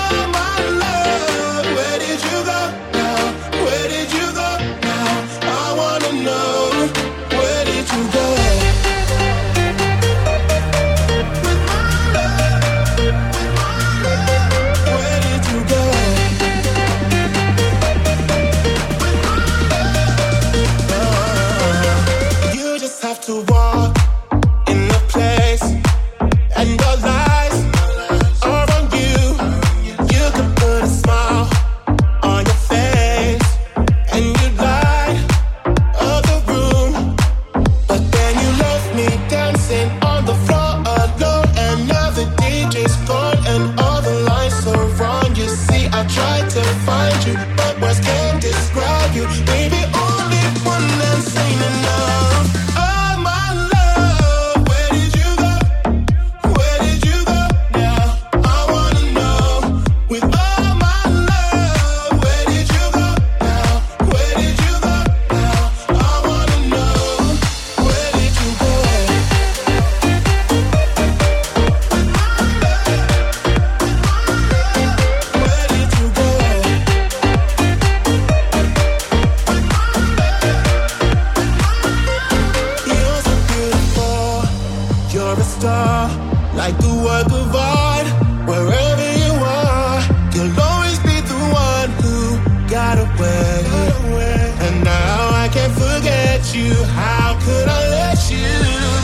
How could I let you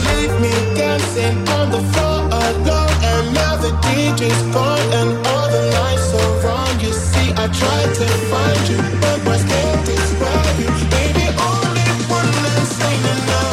leave me dancing on the floor alone? And now the D J's gone and all the lights are wrong. You see, I tried to find you, but words can't describe you. Baby, only one last thing to know.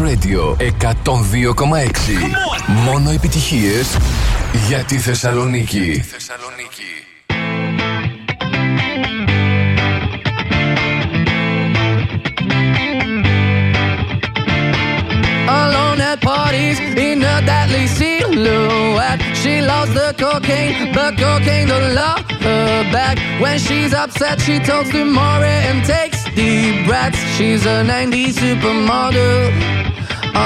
Radio εκατόν δύο κόμμα έξι. Μόνο επιτυχίες για τη Θεσσαλονίκη. Alone at parties in a deadly silhouette. She loves the cocaine, but cocaine don't love her back. When she's upset, she talks to Maury and takes deep breaths. She's a nineties supermodel.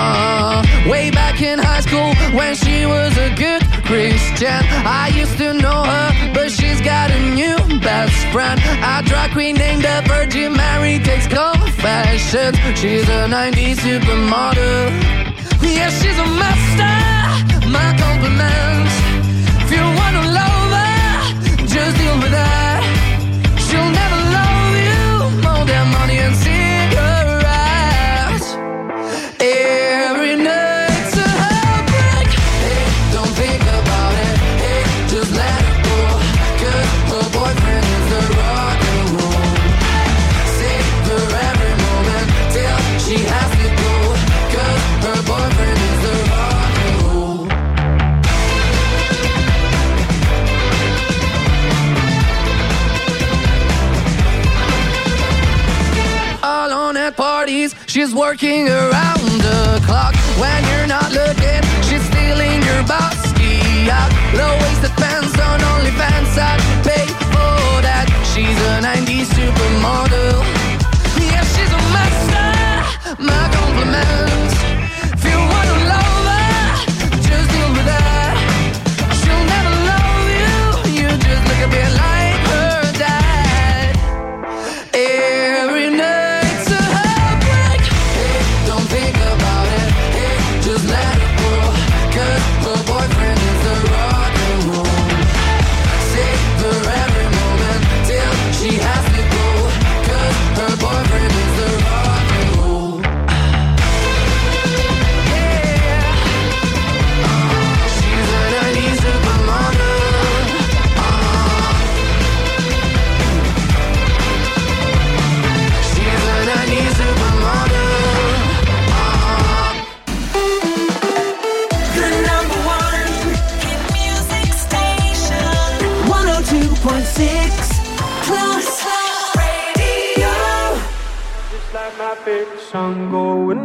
Uh, way back in high school when she was a good Christian, I used to know her, but she's got a new best friend. A drag queen named the Virgin Mary takes confessions. She's a nineties supermodel. Yeah, she's a master, my compliments. If you wanna love her, just deal with her. She'll never love you more than money and cigarettes. Yeah. She's working around the clock. When you're not looking, she's stealing your bossy out. Low-waisted pants on OnlyFans, I'd pay for that. She's a nineties supermodel. Yeah, she's a master, my compliments. If you want to love her, just deal with her. She'll never love you, you just look a bit like. Favorite song going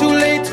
too late to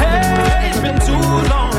Hey, it's been too long.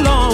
long.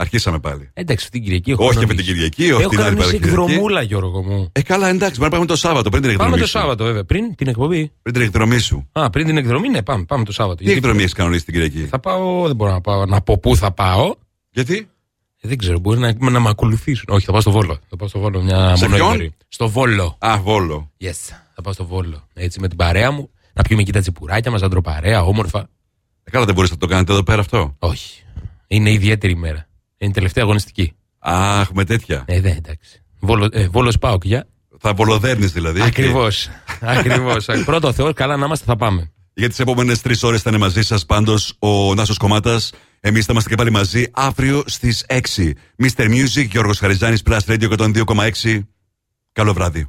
Αρχίσαμε πάλι. Εντάξει, αυτή την Κυριακή. Όχι αυτή την Κυριακή, όχι την άλλη Παρασκευή. Έχει εκδρομούλα, Γιώργο μου. Ε, καλά, εντάξει, μπορεί να πάμε το Σάββατο πριν την εκδρομή. Πάμε το Σάββατο, βέβαια. Πριν την εκπομπή. Πριν την εκδρομή σου. Α, πριν την εκδρομή, ναι, πάμε, πάμε το Σάββατο. Τι εκδρομή έχει κανονίσει την Κυριακή? Θα πάω, δεν μπορώ να πάω. Να πω πού θα πάω. Γιατί? Ε, δεν ξέρω, μπορεί να, να με ακολουθήσουν. Όχι, θα πάω στο Βόλο. Θα πάω στο Βόλο μια μονοήμερη. Στο Βόλο. Α, Βόλο. Yes, θα πάω στο Βόλο. Έτσι με την παρέα μου, να πιούμε και τα τσιπουράκια μα, αντροπαρέα, όμορφα. Καλά, δεν μπορεί να το κάνετε εδώ πέρα αυτό? Όχι. Είναι ιδιαίτερη ημέρα. Είναι τελευταία αγωνιστική. Αχ, με τέτοια. Ε, δε, εντάξει. Βόλο, ε, Βόλος πάω και για. Θα βολοδέρνεις δηλαδή. Ακριβώς. Ακριβώς. Πρώτο Θεό, καλά να είμαστε, θα πάμε. Για τις επόμενες τρεις ώρες θα είναι μαζί σας πάντως ο Νάσος Κομμάτας. Εμείς θα είμαστε και πάλι μαζί αύριο στις έξι. Mister Music, Γιώργος Χαριζάνης, Plus Radio εκατόν δύο κόμμα έξι. Καλό βράδυ.